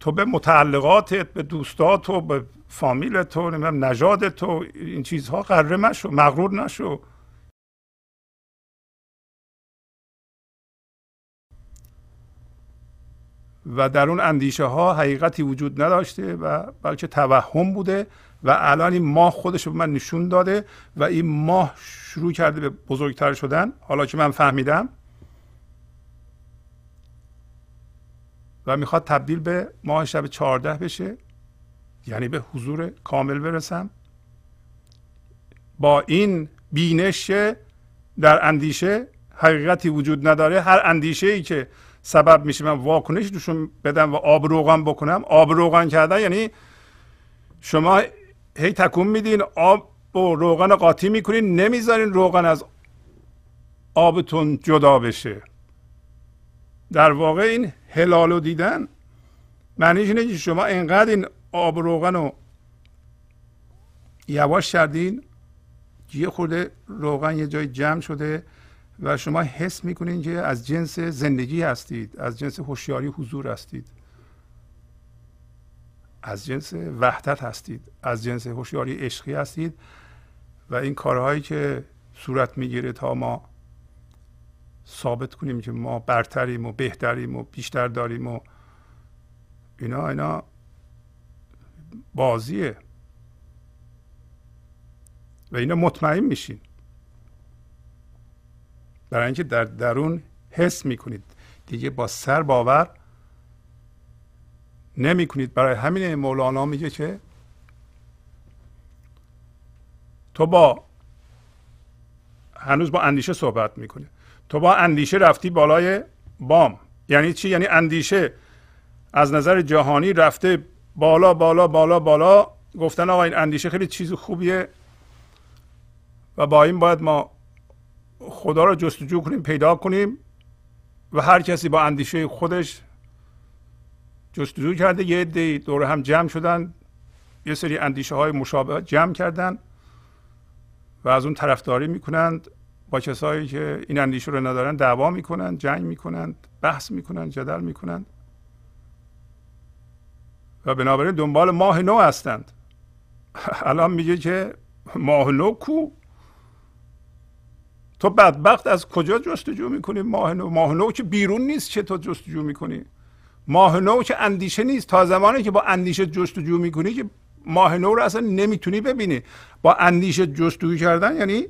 تو به متعلقاتت، به دوستات و به فامیلت و نمیدونم نژادت و این چیزها غره مشو، مغرور نشو. و در اون اندیشه ها حقیقتی وجود نداشته و بلکه توهم بوده. و الان این ماه خودش رو به من نشون داده و این ماه شروع کرده به بزرگتر شدن. حالا که من فهمیدم و میخواد تبدیل به ماه شب چهارده بشه، یعنی به حضور کامل برسم. با این بینش در اندیشه حقیقتی وجود نداره، هر اندیشه ای که سبب میشه من واکنش دوشون بدم و آب روغن بکنم. آب روغن کردن یعنی شما هی تکون میدین، آب و روغن قاطی میکنین، نمیذارین روغن از آبتون جدا بشه. در واقع این هلال رو دیدن معنیش اینه که شما اینقدر این آب روغن رو یواش کردین که یه خورده روغن یه جای جمع شده و شما حس میکنین که از جنس زندگی هستید، از جنس هوشیاری حضور هستید، از جنس وحدت هستید، از جنس هوشیاری عشقی هستید. و این کارهایی که صورت میگیره تا ما ثابت کنیم که ما برتریم و بهتریم و بیشتر داریم و اینا، اینا بازیه و اینا مطمئن میشین، برای اینکه در درون حس میکنید، دیگه با سر باور نمیکنید. برای همین مولانا میگه که تو با هنوز با اندیشه صحبت میکنه، تو با اندیشه رفتی بالای بام. یعنی چی؟ یعنی اندیشه از نظر جهانی رفته بالا بالا بالا بالا، گفتن آقا این اندیشه خیلی چیز خوبیه و با این باید ما خدا رو جستجو کنیم، پیدا کنیم. و هر کسی با اندیشه خودش جستجو کرده، یه عده دور هم جمع شدن، یه سری اندیشه های مشابه جمع کردن و از اون طرفداری میکنند، با کسایی که این اندیشه رو ندارن دعوا میکنند، جنگ میکنند، بحث میکنند، جدل میکنند و بنابراین دنبال ماه نو هستند. الان میگه که ماه نو کو؟ تو بدبخت از کجا جستجو میکنی ماه نو؟ ماه نو که بیرون نیست که تو جستجو میکنی، ماه نو که اندیشه نیست. تا زمانی که با اندیشه جستجو میکنی که ماه نو رو اصلا نمیتونی ببینی. با اندیشه جستجو کردن یعنی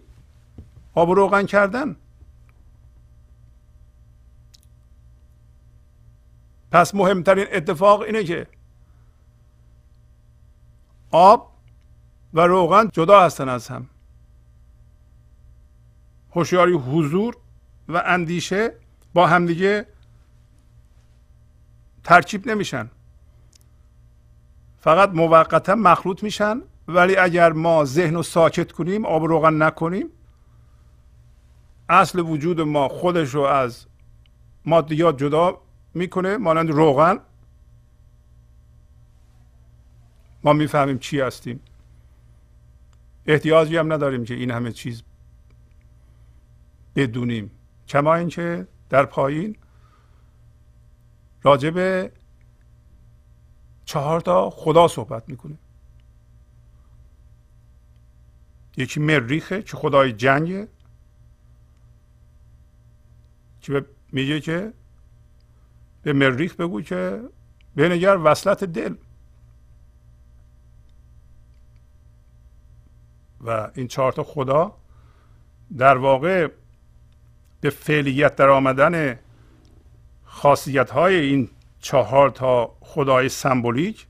آب روغن کردن. پس مهمترین اتفاق اینه که آب و روغن جدا هستن از هم. هوشیاری حضور و اندیشه با همدیگه ترکیب نمیشن، فقط موقتا مخلوط میشن. ولی اگر ما ذهن رو ساکت کنیم، آب روغن نکنیم، اصل وجود ما خودش رو از مادیات جدا میکنه، مانند روغن. ما میفهمیم چی هستیم، احتیاجی هم نداریم که این همه چیز بدونیم. کما اینکه در پایین راجع به چهار تا خدا صحبت میکنه. یکی مریخه که خدای جنگه، که میگه که به مریخ بگو که بنگر وصلت دل. و این چهار تا خدا در واقع به فعلیت در آمدن خاصیت های این چهار تا خدای سمبولیک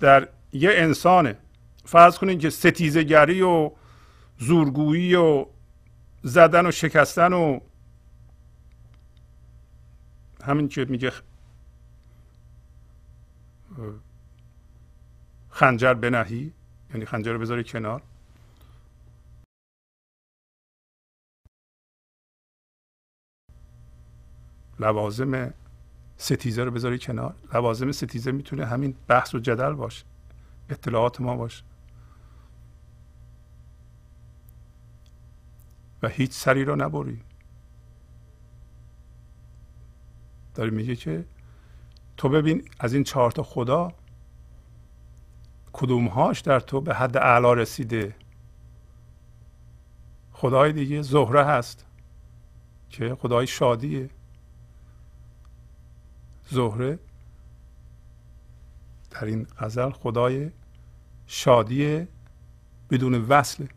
در یه انسانه. فرض کنین که ستیزگری و زورگویی و زدن و شکستن و همین که میگه خنجر بنهی، یعنی خنجر رو بذاری کنار، لوازم ستیزه رو بذاری کنار. لوازم ستیزه میتونه همین بحث و جدل باشه، اطلاعات ما باشه و هیچ سری رو نبری. داری میگه که تو ببین از این چهار تا خدا کدومهاش در تو به حد اعلا رسیده. خدای دیگه زهره هست که خدای شادیه. زهره در این غزل خدای شادی بدون وصله،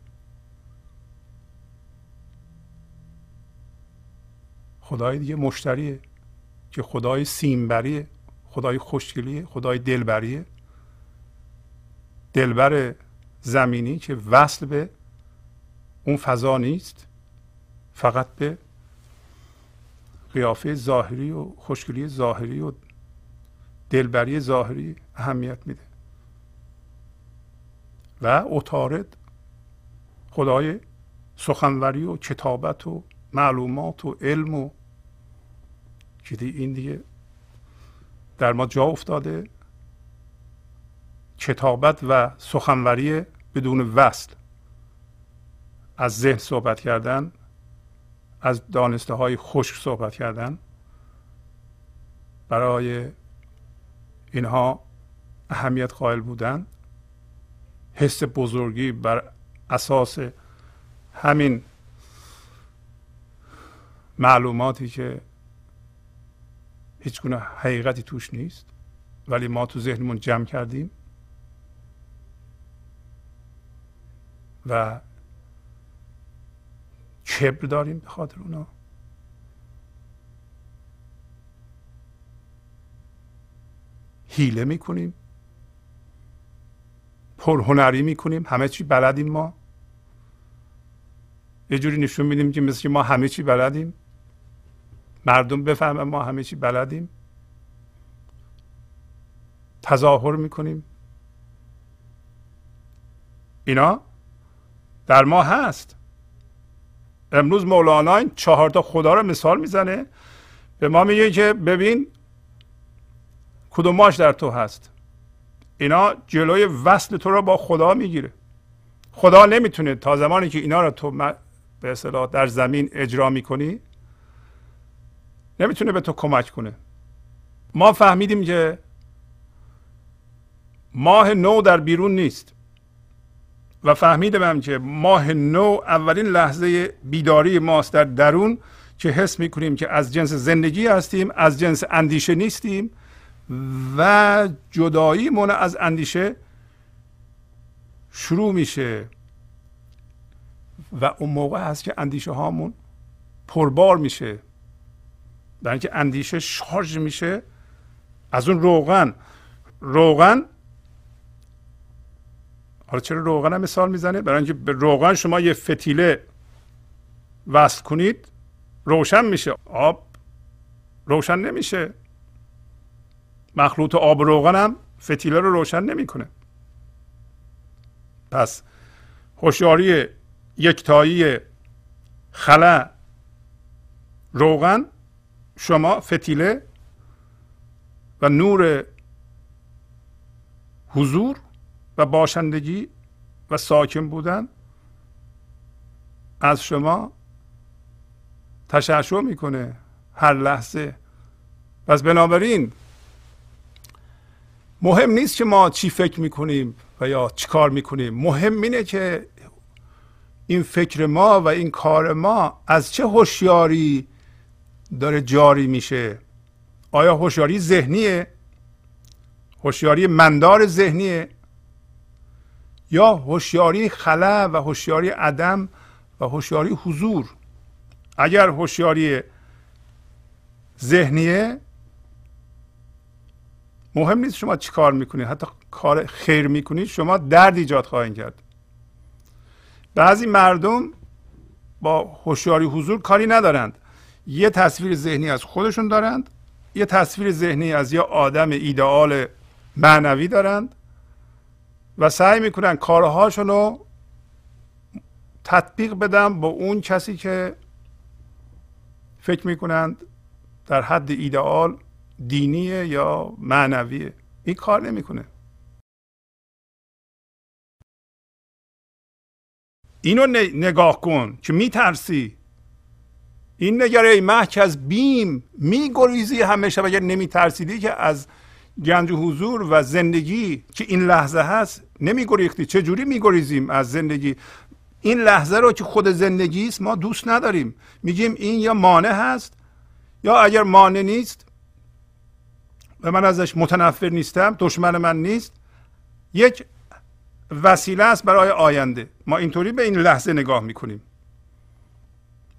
خدای دیگه مشتریه که خدای سیمبریه، خدای خوشگلیه، خدای دلبریه، دلبر زمینی که وصل به اون فضا نیست، فقط به قیافه ظاهری و خوشگلی ظاهری و دلبری ظاهری اهمیت میده. و عطارد خدای سخنوری و کتابت و معلومات و علم و که این دیگه در ما جا افتاده، کتابت و سخنوری بدون وصل، از ذهن صحبت کردن، از دانسته های خشک صحبت کردن، برای اینها اهمیت قائل بودن، حس بزرگی بر اساس همین معلوماتی که هیچگونه حقیقتی توش نیست ولی ما تو ذهنمون جمع کردیم و کبر داریم به خاطر اونا. حیله میکنیم، پرهنری میکنیم، همه چی بلدیم ما. یه جوری نشون میدیم که مثل ما همه چی بلدیم، مردم بفهمن ما همه چی بلدیم. تظاهر میکنیم. اینا در ما هست. امروز مولانا این چهار تا خدا رو مثال میزنه، به ما میگه که ببین کدوماش در تو هست. اینا جلوی وصل تو رو با خدا میگیره. خدا نمیتونه تا زمانی که اینا رو تو به اصطلاح در زمین اجرا میکنی نمیتونه به تو کمک کنه. ما فهمیدیم که ماه نو در بیرون نیست و فهمیدم هم که ماه نو اولین لحظه بیداری ماست در درون، که حس میکنیم که از جنس زندگی هستیم، از جنس اندیشه نیستیم و جداییمون از اندیشه شروع میشه و اون موقع هست که اندیشه هامون پربار میشه، در اینکه اندیشه شارژ میشه از اون روغن. روغن حالا چرا روغن هم مثال میزنه؟ برای اینکه به روغن شما یه فتیله وصل کنید روشن میشه، آب روشن نمیشه. مخلوط آب و روغن هم فتیله رو روشن نمیکنه. پس هوشیاری یکتایی خلا روغن، شما فتیله و نور حضور و باشندگی و ساکن بودن از شما تشعشع میکنه هر لحظه. پس بنابراین مهم نیست که ما چی فکر میکنیم و یا چی کار میکنیم، مهم اینه که این فکر ما و این کار ما از چه هوشیاری داره جاری میشه. آیا هوشیاری ذهنیه، هوشیاری مندار ذهنیه، یا هوشیاری خلا و هوشیاری عدم و هوشیاری حضور؟ اگر هوشیاری ذهنیه مهم نیست شما چی کار میکنید، حتی کار خیر میکنید شما درد ایجاد خواهید کرد. بعضی مردم با هوشیاری حضور کاری ندارند، یه تصویر ذهنی از خودشون دارند، یه تصویر ذهنی از یه آدم ایدئال معنوی دارند و سعی میکنن کارهاشون رو تطبیق بدن با اون کسی که فکر میکنند در حد ایدئال دینیه یا معنویه. این کار نمیکنه. اینو نگاه کن که میترسی، این نگره ای مه که از بیم میگریزی همه شب. اگر نمیترسیدی که از گنج حضور و زندگی که این لحظه هست نمیگریختی، چجوری میگریزیم از زندگی؟ این لحظه رو که خود زندگی است ما دوست نداریم، میگیم این یا مانع هست یا اگر مانع نیست و من ازش متنفر نیستم، دشمن من نیست، یک وسیله است برای آینده. ما اینطوری به این لحظه نگاه میکنیم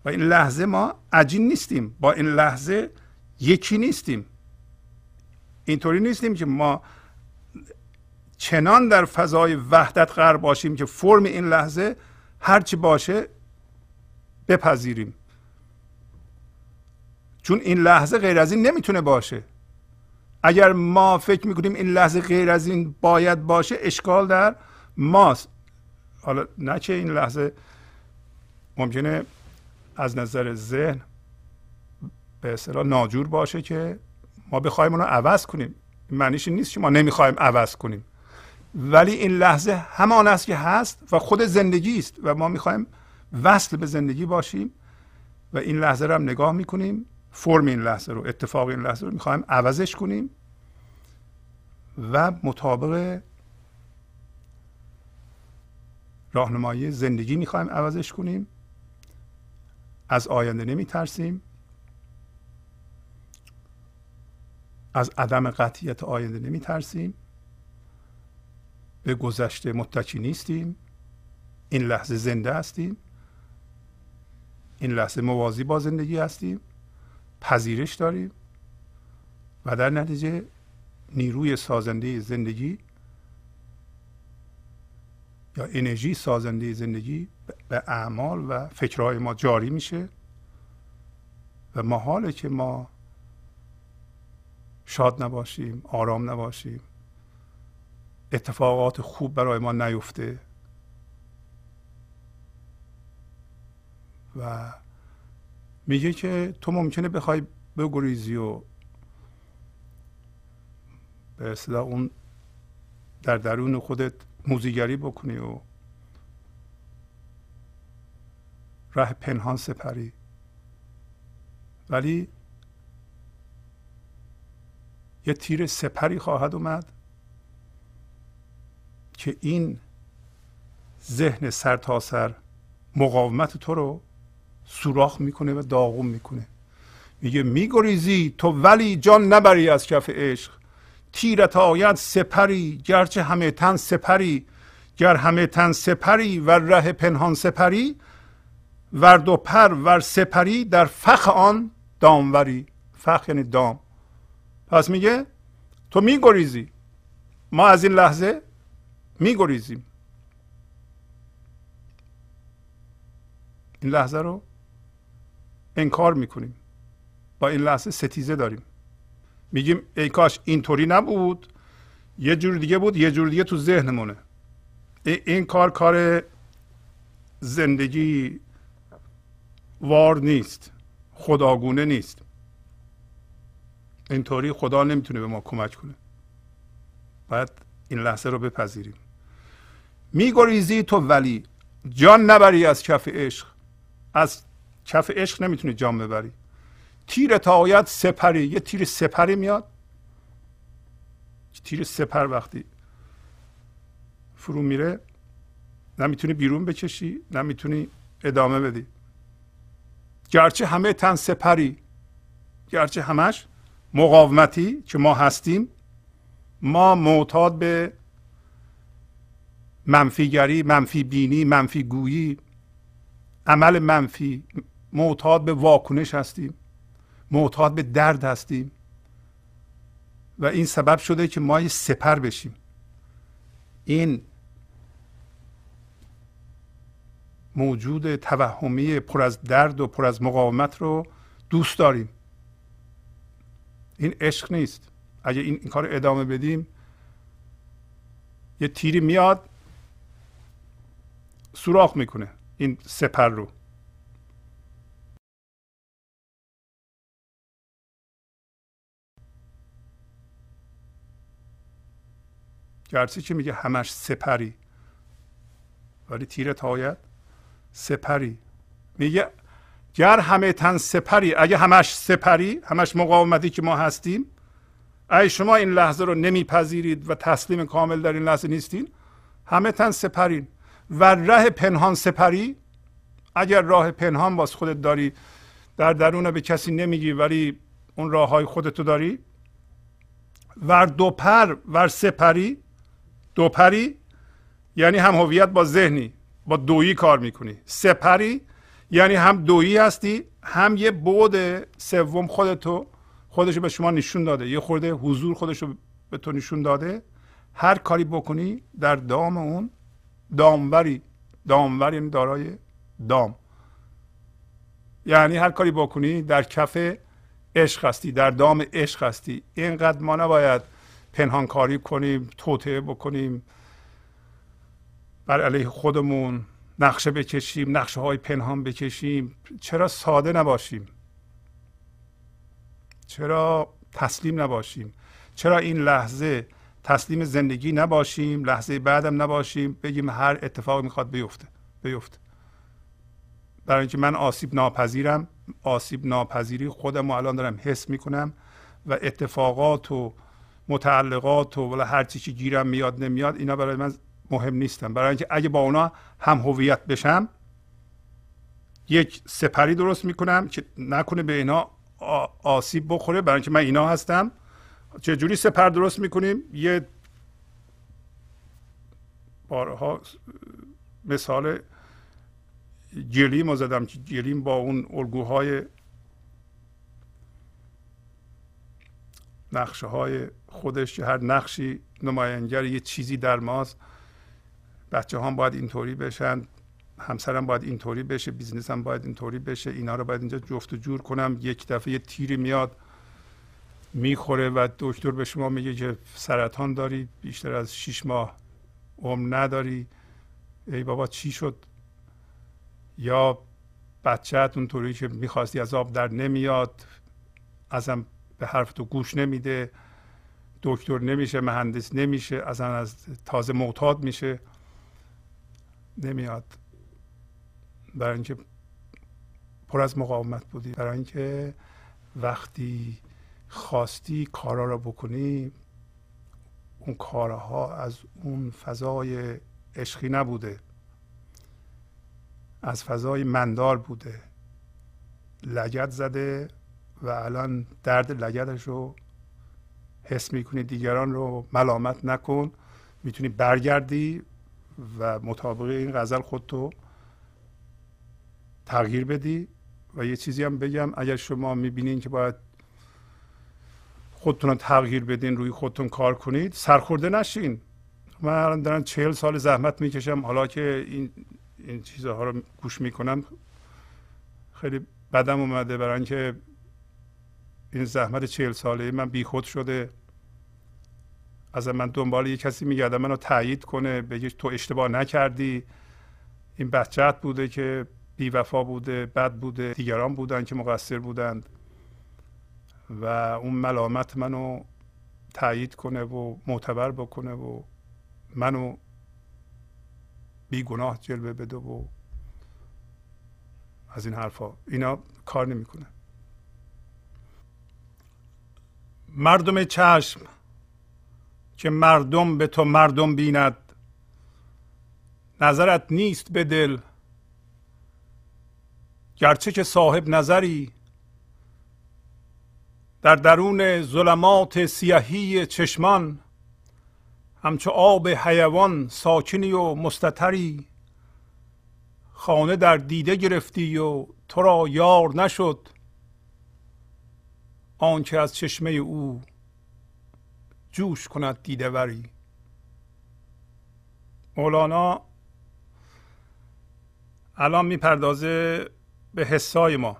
و این لحظه ما عجین نیستیم، با این لحظه یکی نیستیم. اینطوری نیستیم که ما چنان در فضای وحدت غرق باشیم که فرم این لحظه هرچی باشه بپذیریم، چون این لحظه غیر از این نمیتونه باشه. اگر ما فکر میکنیم این لحظه غیر از این باید باشه، اشکال در ماست. حالا نه که این لحظه ممکنه از نظر ذهن به اصطلاح ناجور باشه که ما بخوایم اونو عوض کنیم معنیش این نیست که ما نمیخوایم عوض کنیم، ولی این لحظه همان است که هست و خود زندگی است و ما میخوایم وصل به زندگی باشیم و این لحظه رو هم نگاه میکنیم، فرم این لحظه رو، اتفاق این لحظه رو میخوایم عوضش کنیم و مطابق راهنمایی زندگی میخوایم عوضش کنیم. از آینده نمیترسیم، از عدم قطعیت آینده نمیترسیم، به گذشته متکی نیستیم، این لحظه زنده هستیم، این لحظه موازی با زندگی هستیم، پذیرش داریم و در نتیجه نیروی سازنده زندگی یا انرژی سازنده زندگی به اعمال و فکرهای ما جاری میشه و محاله که ما شاد نباشیم، آرام نباشیم، اتفاقات خوب برای ما نیفته و میگه که تو ممکنه بخوای بگریزی و به اصطلاح اون در درون خودت موزیگری بکنی و راه پنهان سپری، ولی یه تیر سپری خواهد اومد که این ذهن سرتاسر مقاومت تو رو سوراخ میکنه و داغون میکنه. میگه میگریزی تو ولی جان نبری از کف عشق، تیرت آید سپری گرچه همه تن سپری، گر همه تن سپری و ره پنهان سپری، ور دو پر ور سپری در فخ آن داموری، فخ یعنی دام. پس میگه تو میگریزی، ما از این لحظه میگریزیم، این لحظه رو انکار میکنیم، با این لحظه ستیزه داریم، میگیم ای کاش اینطوری نبود، یه جور دیگه بود، یه جور دیگه تو ذهنمونه، این کار کار زندگی وار نیست، خداگونه نیست، اینطوری خدا نمیتونه به ما کمک کنه، باید این لحظه رو بپذیریم. میگریزی تو ولی جان نبری از کف عشق، از کف عشق نمیتونی جان ببری، تیر تایت سپری، یه تیر سپری میاد، تیر سپر وقتی فرو میره نمیتونی بیرون بکشی، نمیتونی ادامه بدی، گرچه همه تن سپری، گرچه همش مقاومتی که ما هستیم، ما معتاد به منفیگری، منفی بینی، منفی گویی، عمل منفی، معتاد به واکنش هستیم، معتاد به درد هستیم و این سبب شده که ما یه سپر بشیم. این موجود توهمی پر از درد و پر از مقاومت رو دوست داریم، این عشق نیست. اگه این, این کار ادامه بدیم یه تیری میاد سوراخ میکنه این سپر رو. گرچه که میگه همش سپری ولی تیر تایت سپری، میگه گر همه تن سپری، اگه همش سپری، همش مقاومتی که ما هستیم، اگه شما این لحظه رو نمیپذیرید و تسلیم کامل در این لحظه نیستین، همه تن سپرین و راه پنهان سپری، اگر راه پنهان باز خودت داری، در درون به کسی نمیگی ولی اون راه های خودتو داری، ور دو پر ور سپری، دو پری یعنی هم هویت با ذهنی، با دویی کار میکنی، سپری یعنی هم دویی هستی هم یه بعد سوم خودتو خودشو به شما نشون داده، یه خورده حضور خودشو به تو نشون داده، هر کاری بکنی در دام اون داموری، دامور یعنی دارای دام، یعنی هر کاری بکنی در کف عشق هستی، در دام عشق هستی. اینقدر ما نباید پنهانکاری کنیم، توطئه بکنیم، بر علیه خودمون نقشه بکشیم، نقشه های پنهان بکشیم. چرا ساده نباشیم؟ چرا تسلیم نباشیم. چرا این لحظه تسلیم زندگی نباشیم، لحظه بعدم نباشیم، بگیم هر اتفاقی میخواد بیفته بیفته. برای اینکه من آسیب ناپذیرم، آسیب ناپذیری خودم رو الان دارم حس میکنم و اتفاقات و متعلقات و ولا هر چی که گیرم میاد نمیاد اینا برای من مهم نیستن. برای اینکه اگه با اونا هم هویت بشم یک سپری درست میکنم که نکنه به اینا آسیب بخوره، برای اینکه من اینا هستم. چه جوری سپر درست میکنیم؟ یه بارها مثال گلیم رو زدم که گلیم با اون الگوهای نقشه های خودش که هر نقشی نماینگر یه چیزی در ماست. بچه هم باید اینطوری بشن، همسرم باید اینطوری بشه، بیزنسم باید اینطوری بشه، اینا رو باید اینجا جفت و جور کنم. یک دفعه یه تیری میاد میخوره و دکتر به شما میگه که سرطان داری، بیشتر از شش ماه عمر نداری. ای بابا چی شد؟ یا بچه‌ت اونطوری که میخواستی از آب در نمیاد، ازم به حرف تو گوش نمیده، دکتر نمیشه، مهندس نمیشه، ازن از تازه معتاد میشه، نمیاد. برای اینکه پر از مقاومت بودی، برای اینکه وقتی خواستی کارا را بکنی اون کارها از اون فضای عشقی نبوده، از فضای مندار بوده، لگد زده و الان درد لگدش رو حس میکنی. دیگران رو ملامت نکن، میتونی برگردی و مطابق این غزل خودتو تغییر بدی. و یه چیزی هم بگم، اگر شما میبینین که باید خودتون رو تغییر بدین، روی خودتون کار کنید، سرخورده نشین. من دارم چهل سال زحمت میکشم، حالا که این این چیزها رو گوش میکنم خیلی بدم اومده، برای اینکه این زحمت چهل ساله من بیخود شده. از من دنبال یه کسی میگردم منو تایید کنه، بگه تو اشتباه نکردی، این بچه‌ت بوده که بیوفا بوده، بد بوده، دیگران بودن که مقصر بودند و اون ملامت منو تایید کنه و معتبر بکنه و منو بیگناه جلوه بده و از این حرفا. اینا کار نمیکنه. مردم چشم که مردم به تو مردم بیند، نظرت نیست به دل گرچه که صاحب نظری. در درون ظلمات سیاهی چشمان همچو آب حیوان ساکنی و مستتری. خانه در دیده گرفتی و تو را یار نشد، آنکه از چشمه او جوش کند دیده وری. مولانا الان میپردازه به حسای ما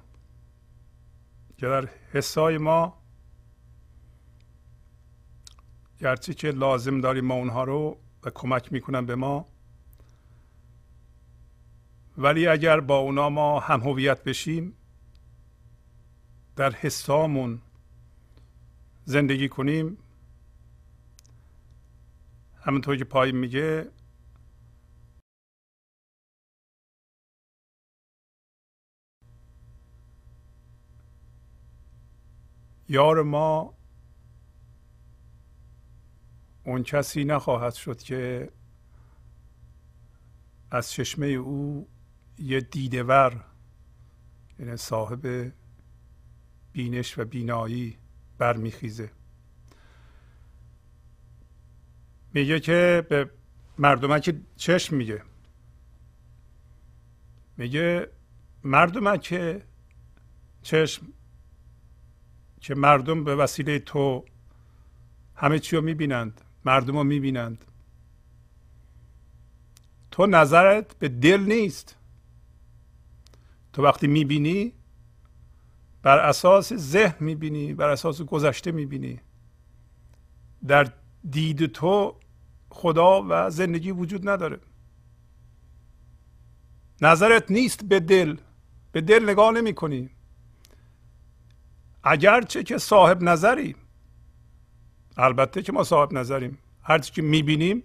که در حسای ما گرچه که لازم داریم ما اونها رو و کمک میکنن به ما، ولی اگر با اونا ما هم هویت بشیم، در حسامون زندگی کنیم، همونطور که پایین میگه یار ما اون کسی نخواهد شد که از چشمه او یه دیده‌ور، یعنی صاحب بینش و بینایی برمیخیزه. میگه که به مردمک چشم میگه، میگه مردمک چشم که مردم به وسیله تو همه چی رو میبینند، مردم رو میبینند. تو نظرت به دل نیست، تو وقتی میبینی بر اساس ذهن میبینی، بر اساس گذشته میبینی. در دید تو خدا و زندگی وجود نداره. نظرت نیست به دل، به دل نگاه نمی کنی. اگرچه که صاحب نظری، البته که ما صاحب نظریم، هر چی که میبینیم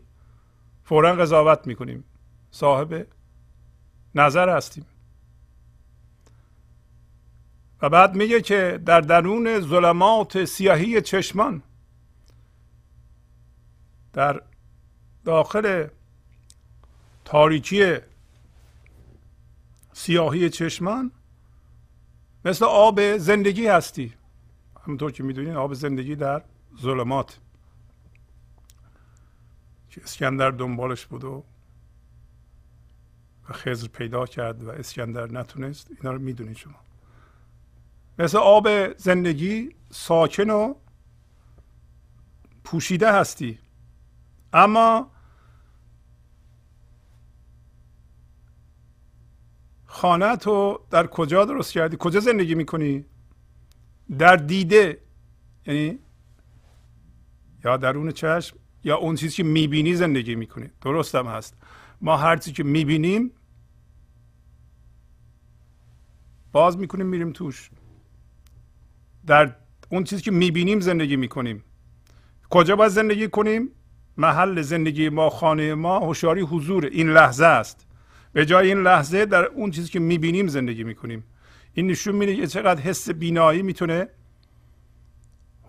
فوراً قضاوت میکنیم، صاحب نظر هستیم. و بعد میگه که در درون ظلمات سیاهی چشمان، در داخل تاریکی سیاهی چشمان مثل آب زندگی هستی. همونطور که میدونین آب زندگی در ظلمات که اسکندر دنبالش بود و خضر پیدا کرد و اسکندر نتونست، اینا رو میدونید شما. مثل آب زندگی ساکن و پوشیده هستی، اما خانه تو در کجا درست کردی؟ کجا زندگی میکنی؟ در دیده، یعنی یا درون چشم یا اون چیزی که میبینی زندگی میکنی. درست هم هست، ما هر چیزی که میبینیم باز میکنیم میریم توش، در اون چیزی که میبینیم زندگی میکنیم. کجا باید زندگی کنیم؟ محل زندگی ما، خانه ما، هوشیاری حضور این لحظه است. به جای این لحظه در اون چیزی که میبینیم زندگی میکنیم. این نشون میده که چقدر حس بینایی میتونه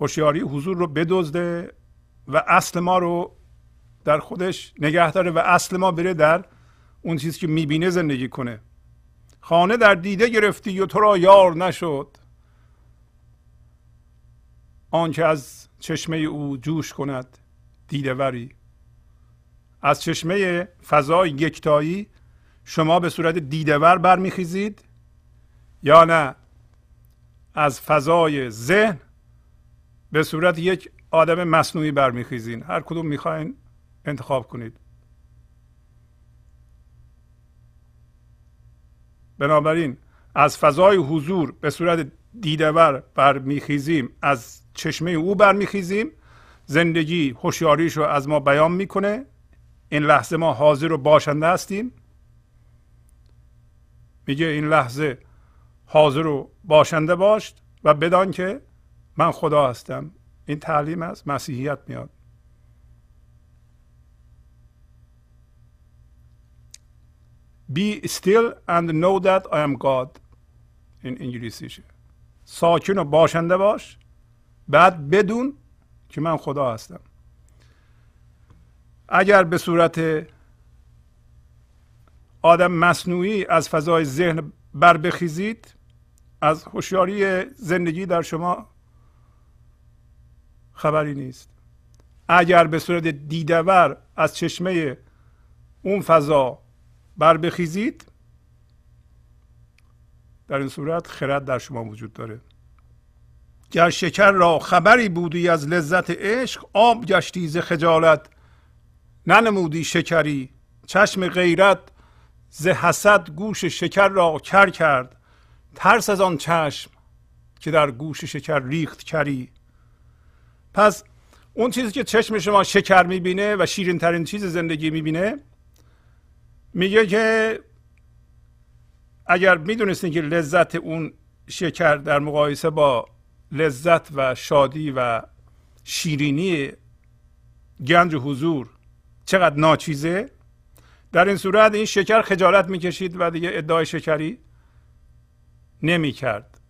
هوشیاری حضور رو بدزده و اصل ما رو در خودش نگه داره و اصل ما بره در اون چیزی که میبینه زندگی کنه. خانه در دیده گرفتی و تو را یار نشد، آنکه از چشمه او جوش کند دیده وری. از چشمه فضای یکتایی شما به صورت دیده ور برمیخیزید یا نه از فضای ذهن به صورت یک آدم مصنوعی برمیخیزین؟ هر کدوم میخواین انتخاب کنید. بنابراین از فضای حضور به صورت دیده ور برمیخیزیم، از چشمه او برمیخیزیم، زندگی هوشیاریش رو از ما بیان میکنه، این لحظه ما حاضر و باشنده هستیم. میگه این لحظه حاضر و باشنده باش و بدان که من خدا هستم. این تعلیم از مسیحیت میاد. Be still and know that I am God. این انگلیسیشه. ساکن و باشنده باش، بعد بدون که من خدا هستم. اگر به صورت آدم مصنوعی از فضای ذهن بر بخیزید، از هوشیاری زندگی در شما خبری نیست. اگر به صورت دیده‌ور از چشمه اون فضا بر بخیزید، در این صورت خرد در شما وجود داره. گر شکر را خبری بودی از لذت عشق، آب گشتی ز خجالت ننمودی شکری. چشم غیرت ز حسد گوش شکر را کر کرد، ترس از آن چشم که در گوش شکر ریخت کری. پس اون چیزی که چشم شما شکر میبینه و شیرین ترین چیز زندگی میبینه، میگه که اگر میدونستین که لذت اون شکر در مقایسه با لذت و شادی و شیرینی گنج و حضور چقدر ناچیزه، در این صورت این شکر خجالت میکشید و دیگه ادعای شکری نمیکرد.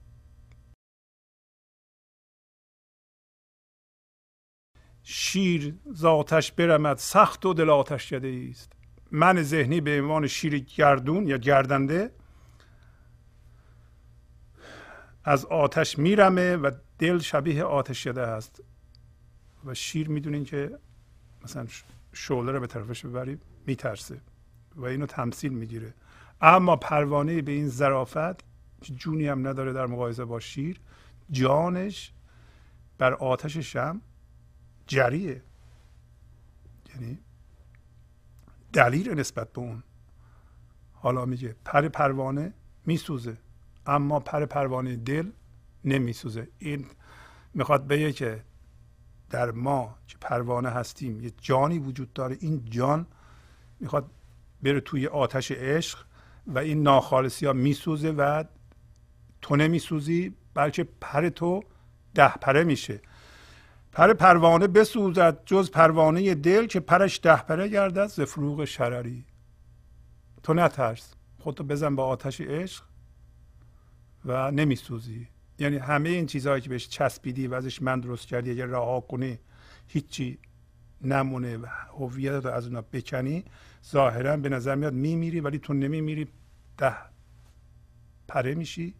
شیر ز آتش برمد سخت و دل آتشکده ایست. من ذهنی به عنوان شیر گردون یا گردنده از آتش میرمه و دل شبیه آتش شده است. و شیر میدونین که مثلا شعله رو به طرفش ببری میترسه و اینو تمثیل میگیره. اما پروانه به این ظرافت که جونی هم نداره در مقایسه با شیر، جانش بر آتش شمع جریه، یعنی دلیل نسبت به اون. حالا میگه پر پروانه میسوزه اما پر پروانه دل نمیسوزه. این میخواد بگه که در ما که پروانه هستیم یه جانی وجود داره، این جان میخواد بره توی آتش عشق و این ناخالصی ها میسوزه و تو نمیسوزی، بلکه پر تو ده پره میشه. پر پروانه بسوزد جز پروانه دل که پرش ده پره گردد ز فروغ شرری. تو نترس، خودتو بزن با آتش عشق و نمیسوزی. یعنی همه این چیزهایی که بهش چسبیدی و ازش من درست کردی اگر رها کنی هیچی نمونه و هویتت رو از اونا بکنی، ظاهرا به نظر میاد میمیری، ولی تو نمیمیری، ده پره میشی،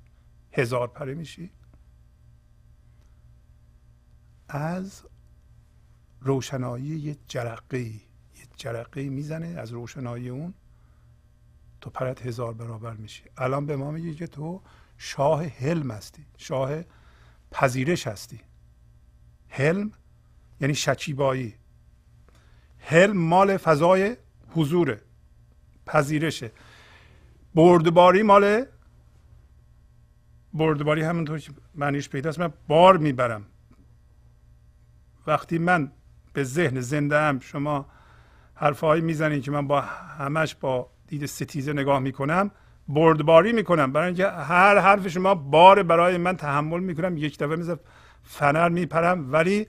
هزار پره میشی از روشنایی یه جرقه یه جرقه میزنه، از روشنایی اون تو پرت هزار برابر میشی. الان به ما میگه که تو شاه حلم هستی، شاه پذیرش هستی. حلم یعنی شکیبایی. حلم مال فضای حضوره، پذیرشه. بردباری مال بردباری همونطور که معنیش پیداست، من بار میبرم. وقتی من به ذهن زنده ام، شما حرفهایی میزنید که من با همش با دید ستیزه نگاه میکنم، بردباری میکنم، برای اینکه هر حرف شما بار برای من تحمل میکنم، یک دفعه مثل فنر میپرم. ولی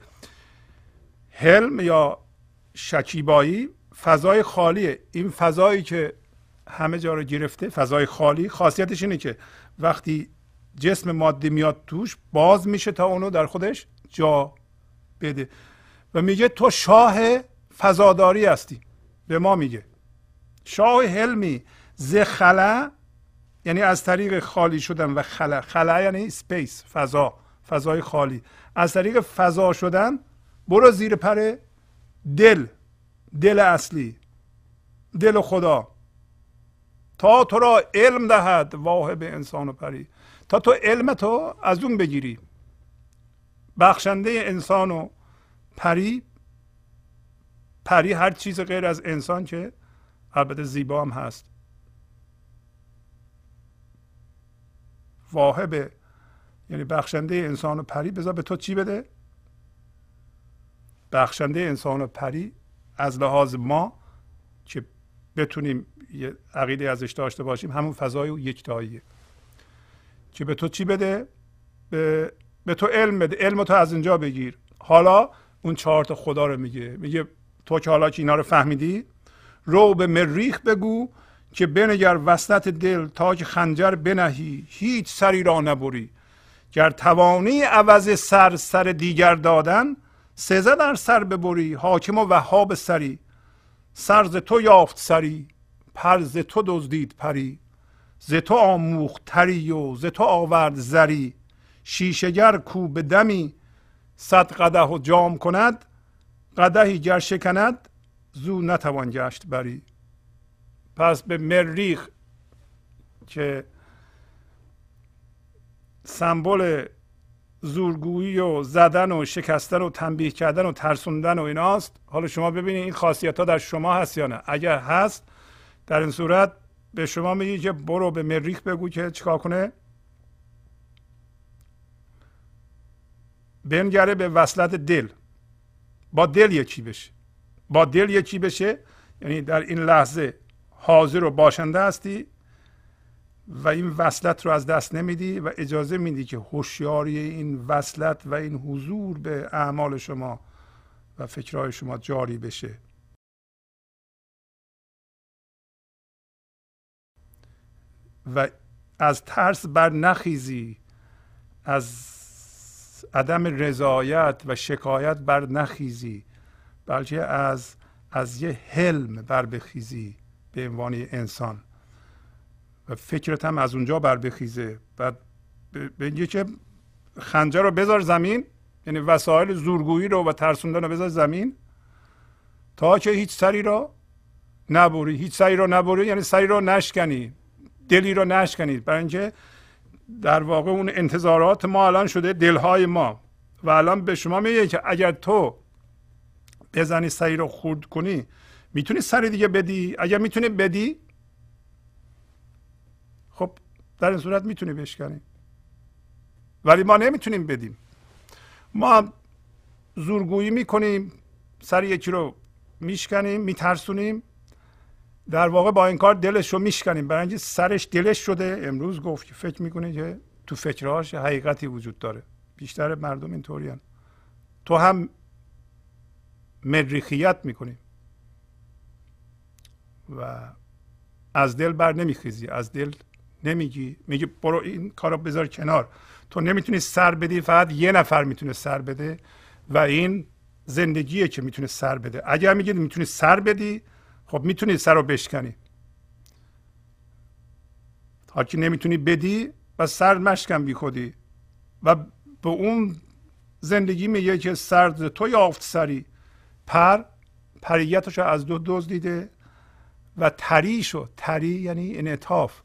حلم یا شکیبایی فضای خالیه. این فضایی که همه جا رو گرفته، فضای خالی، خاصیتش اینه که وقتی جسم ماده میاد توش باز میشه تا اونو در خودش جا بده. و میگه تو شاه فضاداری هستی. به ما میگه شاه حلمی ز خلا، یعنی از طریق خالی شدن و خلا، خلا یعنی سپیس، فضا، فضای خالی. از طریق فضا شدن برو زیر پر دل، دل اصلی، دل خدا، تا تو را علم دهد واهب انسان و پری. تا تو علمتو از اون بگیری. بخشنده انسان و پری، پری هر چیز غیر از انسان که البته زیبا هم هست. واهب یعنی بخشنده انسان و پری، بذار به تو چی بده؟ بخشنده انسان و پری از لحاظ ما که بتونیم یه عقیده ازش داشته باشیم، همون فضای و یکتاییه که به تو چی بده؟ به به تو علم بده، علم تو از اینجا بگیر. حالا اون چهار تا خدا رو میگه، میگه تو که حالا که اینا رو فهمیدی، رو به مریخ بگو که بنگر وسط دل تا که خنجر بنهی هیچ سری را نبری. گر توانی عوض سر سر دیگر دادن سزه در سر ببری. حاکم و وهاب سری سر ز تو یافت سری، پر ز تو دزدید پری، ز تو آموخت تری و ز تو آورد زری. شیشه گر کو به دمی صد قدح و جام کند، قدحی گر شکند زو نتوان گشت بری. پس به مریخ که سمبل زورگویی و زدن و شکستن و تنبیه کردن و ترسوندن و ایناست، حالا شما ببینید این خاصیت ها در شما هست یا نه. اگر هست، در این صورت به شما میگی که برو به مریخ بگو که چیکار کنه؟ بنگره به وصلت دل، با دل یکی بشه. با دل یکی بشه یعنی در این لحظه حاضر و باشنده هستی و این وصلت رو از دست نمیدی و اجازه میدی که هوشیاری این وصلت و این حضور به اعمال شما و فکرهای شما جاری بشه. و از ترس بر نخیزی، از عدم رضایت و شکایت بر نخیزی، بلکه از از یه حلم بر بخیزی به عنوان انسان و فکرت هم از اونجا بر بخیزه. و بگی که خنجر رو بذار زمین، یعنی وسایل زورگویی رو و ترسوندن رو بذار زمین تا که هیچ سری رو نبری. هیچ سری رو نبری یعنی سری رو نشکنی، دلی رو نشکنید. برای اینکه در واقع اون انتظارات ما الان شده دلهای ما و الان به شما میگه که اگر تو بزنی سری رو خورد کنی، میتونی سری دیگه بدی؟ اگر میتونی بدی، خب در این صورت میتونی بشکنی، ولی ما نمیتونیم بدیم. ما زورگویی میکنیم، سر یکی رو میشکنیم، میترسونیم، در واقع با این کار دلش رو میشکنیم. برای اینکه سرش دلش شده. امروز گفت که فکر میکنه که تو فکرهاش حقیقتی وجود داره. بیشتر مردم اینطوریان. تو هم مریخیت میکنی و از دل بر نمیخیزی، از دل نمیگی، میگی برو این کارو بذار کنار. تو نمیتونی سر بدی، فقط یه نفر میتونه سر بده و این زندگیه که میتونه سر بده. اگر میگی میتونی سر بدی، خب میتونی سر رو بشکنی. تا که نمیتونی بدی و سر مشکن بی خودی و به اون زندگی میگه که سر تو یافت سری. پر پریتش از دو دزدیده و تری شد. تری یعنی انعطاف،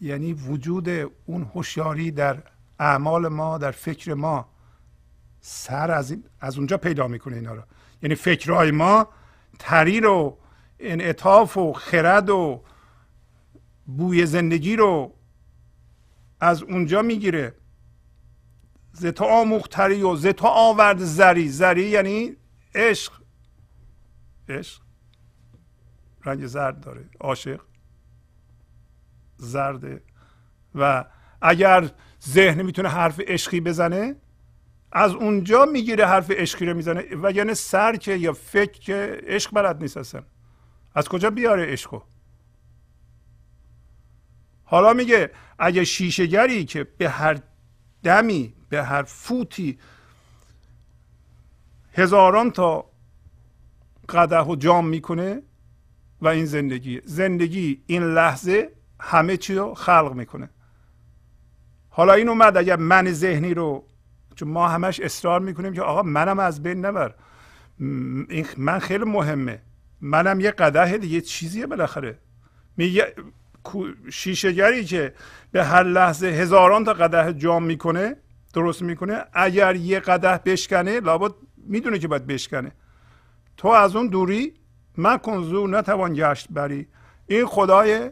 یعنی وجود اون هوشیاری در اعمال ما، در فکر ما. سر از, این، از اونجا پیدا میکنه اینا رو. یعنی فکرهای ما تری رو، انعطاف و خرد و بوی زندگی رو از اونجا میگیره. ز تو آموختری و ز تو آورد زری. زری یعنی عشق. عشق رنگ زرد داره، عاشق زرده. و اگر ذهن میتونه حرف عشقی بزنه، از اونجا میگیره حرف عشقی رو میزنه. و یعنی سر که یا فکر که عشق بلد نیست اصلا، از کجا بیاره عشقو؟ حالا میگه اگه شیشه‌گری که به هر دمی، به هر فوتی هزاران تا قدح و جام میکنه و این زندگی زندگی این لحظه همه چی رو خلق میکنه. حالا این اومد اگر من ذهنی رو، چون ما همش اصرار میکنیم که آقا منم از بین نبر، من خیلی مهمه، منم یه قدح دیگه چیزیه بالاخره. میگه شیشه‌گری که به هر لحظه هزاران تا قدح جام میکنه، درست میکنه، اگر یه قدح بشکنه، لابد میدونه که باید بشکنه. تو از اون دوری، مکن زو نتوان گشت بری. این خدای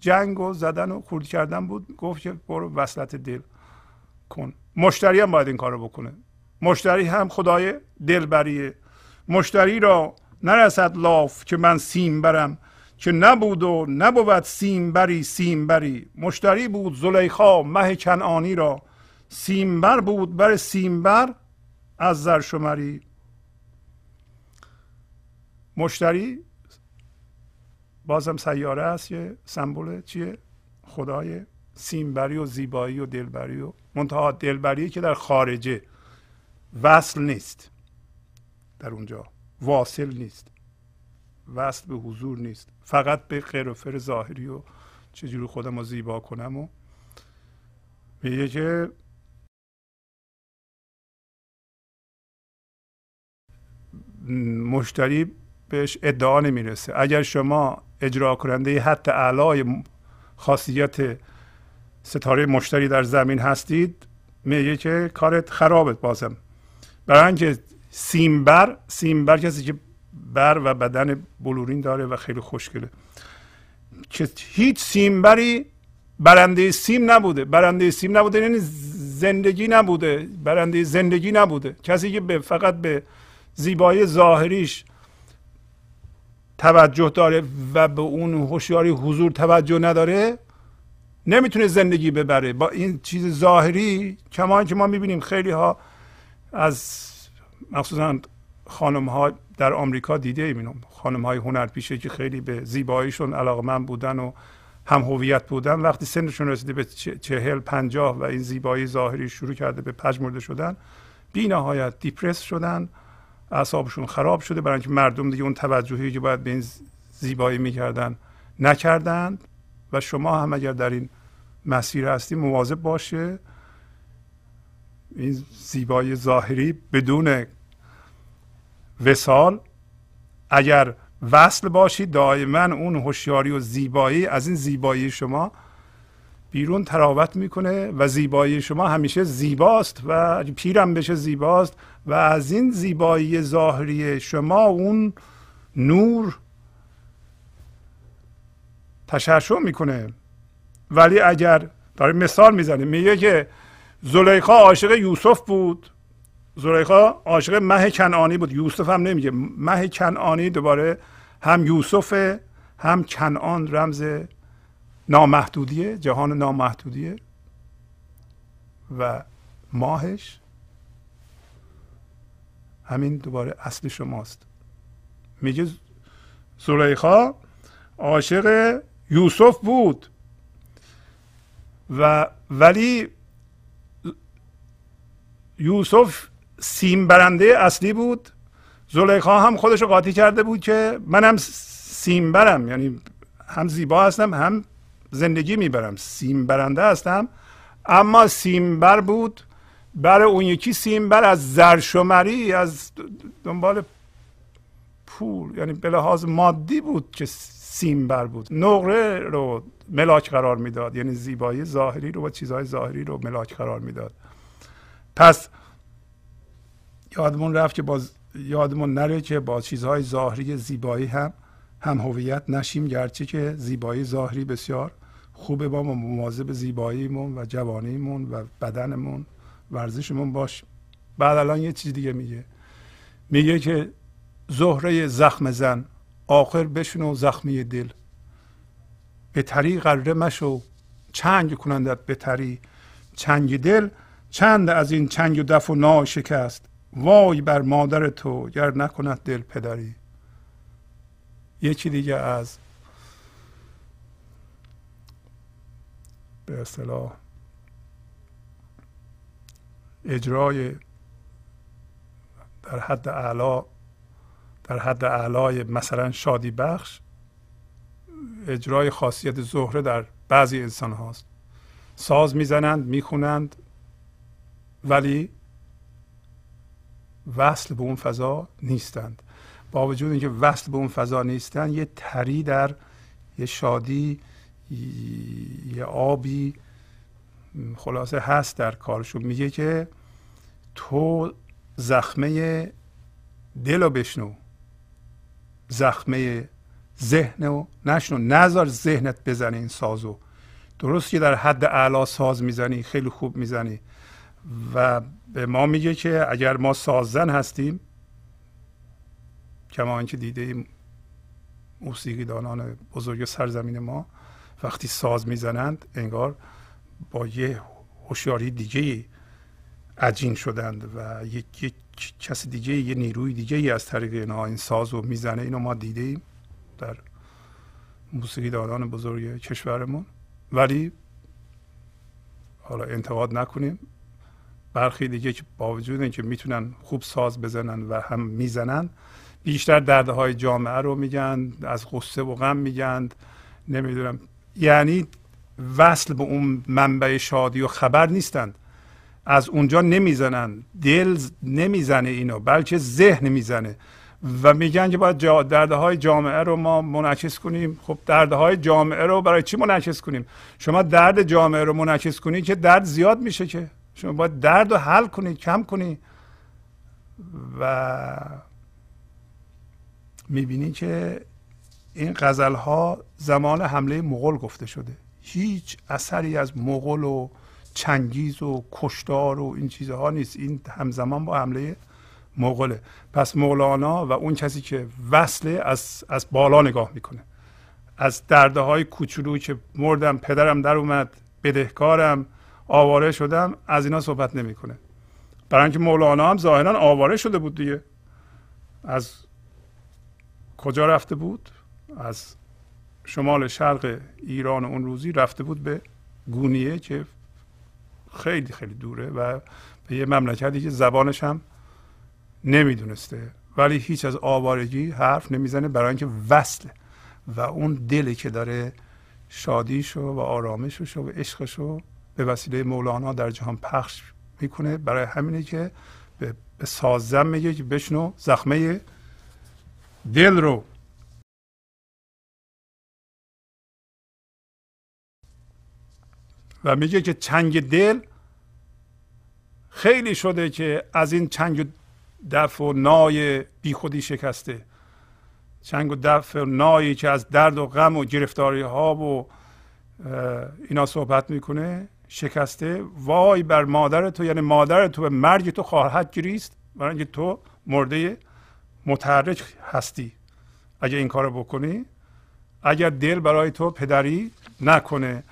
جنگ و زدن و خورد کردن بود، گفت که برو وصلت دل کن. مشتری هم باید این کارو بکنه. مشتری هم خدای دلبریه. مشتری را نرسد لاف که من سیم برم، که نبود و نبود سیمبری سیمبری. مشتری بود زلیخا مه کنعانی را، سیمبر بود بر سیمبر از زرشمری. مشتری بازم سیاره است، یه سمبل چیه؟ خدای سیمبری و زیبایی و دلبری و منتها دلبری که در خارجه، وصل نیست، در اونجا واصل نیست، وصل به حضور نیست، فقط به قرفر ظاهری و چجوری خودم رو زیبا کنم. و میگه که مشتری بهش ادعا نمیرسه. اگر شما اجرا کننده حد اعلای خاصیت ستاره مشتری در زمین هستید، میگه که کارت خرابت. بازم برای اینکه سیمبر، سیمبر کسی که بر و بدن بلورین داره و خیلی خوشگله، که هیچ سیمبری برنده سیم نبوده. برنده سیم نبوده یعنی زندگی نبوده، برنده زندگی نبوده. کسی که به فقط به زیبایی ظاهریش توجه داره و به اون هوشیاری حضور توجه نداره، نمیتونه زندگی ببره با این چیز ظاهری. کما که ما میبینیم خیلی ها از مخصوصا خانم ها در آمریکا دیده ایم، خانم های هنرپیشه که خیلی به زیباییشون علاقمند بودن و هم هویت بودن، وقتی سنشون رسیده به چهل پنجاه و این زیبایی ظاهری شروع کرده به پژمرده شدن، بی نهایت دیپرس شدن، اعصابشون خراب شده، برای اینکه مردم دیگه اون توجهی که باید به این زیبایی میکردن نکردند. و شما هم اگر در این مسیر هستی، مواظب باشه این زیبایی ظاهری بدون وصال، اگر وصل باشی، دائما اون هوشیاری و زیبایی از این زیبایی شما بیرون تراوت میکنه و زیبایی شما همیشه زیباست و پیرم بشه زیباست. و از این زیبایی ظاهری شما اون نور تشعشع میکنه. ولی اگر داره مثال میزنه، میگه که زلیخا عاشق یوسف بود، زلیخا عاشق مه کنعانی بود. یوسف هم نمیگه، مه کنعانی دوباره هم یوسف هم کنعان رمز نامحدودیه، جهان نامحدودیه. و ماهش همین دوباره اصل شماست. میگه زلیخا عاشق یوسف بود و ولی یوسف سیم برنده اصلی بود، زلیخا هم خودش رو قاطی کرده بود که من هم سیم برم، یعنی هم زیبا هستم هم زندگی میبرم، سیم برنده هستم. اما سیم بر بود، بر اون یکی سیم بر از زرشمری، از دنبال پول، یعنی به لحاظ مادی بود که سیم بر بود. نقره رو ملاک قرار میداد، یعنی زیبایی ظاهری رو و چیزهای ظاهری رو ملاک قرار میداد. پس یادمون رفت که باز یادمون نره که با چیزهای ظاهری زیبایی هم هم هویت نشیم، گرچه که زیبایی ظاهری بسیار خوبه، با ما مواظب زیباییمون و جوانیمون و بدنمون ورزشمون باش. بعد الان یه چیز دیگه میگه، میگه که زهره زخم زن آخر بشنو زخمی دل، به تری غره مشو چنگ کنندت به تری، چنگ دل چند از این چنگ و دف و ناشکست، وای بر مادر تو گر نکند دل پدری. یکی دیگه از به اصطلاح اجرای در حد اعلی، در حد اعلای مثلا شادی بخش، اجرای خاصیت زهره در بعضی انسان هاست. ساز میزنند میخونند ولی وصل به اون فضا نیستند. با وجود اینکه وصل به اون فضا نیستند، یه تری در یه شادی، یه آبی، خلاصه هست در کارشون. میگه که تو زخمه دلو بشنو، زخمه ذهنو نشنو، نذار ذهنت بزنه این سازو. درست که در حد اعلی ساز میزنی، خیلی خوب میزنی، و به ما میگه که اگر ما ساززن هستیم، کما اینکه دیده ایم موسیقی دانان بزرگ سرزمین ما وقتی ساز میزنند انگار با یه هوشیاری دیگه عجین شدند و یک, یک کسی دیگه، یه نیروی دیگه ای از طریق اینها این ساز رو میزنه. اینو ما دیده ایم در موسیقی دانان بزرگ کشورمون. ولی حالا انتقاد نکنیم، برخی دیگه که با وجود اینکه میتونن خوب ساز بزنن و هم میزنن، بیشتر دردهای جامعه رو میگن، از غصه و غم میگن، نمیدونم، یعنی وصل به اون منبع شادی و خبر نیستند، از اونجا نمیزنن، دل نمیزنه اینو، بلکه ذهن میزنه و میگن که باید دردهای جامعه رو ما منعکس کنیم. خب دردهای جامعه رو برای چی منعکس کنیم؟ شما درد جامعه رو منعکس کنی که درد زیاد میشه، که شما باید درد رو حل کنی، کم کنی. و میبینی که این غزلها زمان حمله مغول گفته شده، هیچ اثری از مغول و چنگیز و کشتار و این چیزها نیست، این همزمان با حمله مغوله. پس مولانا و اون کسی که وصله از, از بالا نگاه میکنه، از دردهای کوچولو که مردم، پدرم در اومد، بدهکارم، آواره شدم، از اینا صحبت نمیکنه. برای اینکه مولانا هم ظاهرا آواره شده بود دیگه، از کجا رفته بود؟ از شمال شرق ایران اون روزی رفته بود به گونیه که خیلی خیلی دوره و به یه مملکتی که زبانش هم نمیدونسته، ولی هیچ از آوارگی حرف نمیزنه، برای اینکه وصله و اون دلی که داره شادیشو و آرامششو و عشقشو به وسیله مولانا در جهان پخش میکنه. برای همینه که به سازم میگه که بشنو زخمه دل رو. و میگه که چنگ دل خیلی شده که از این چنگ و دف و نای بی خودی شکسته، چنگ و دف و نایی که از درد و غم و گرفتاری ها و اینا صحبت میکنه شکسته، وای بر مادر تو، یعنی مادر تو به مرگ تو خواهد گریست، برای اینکه تو مرده متحرک هستی اگه این کارو بکنی، اگر دل برای تو پدری نکنه.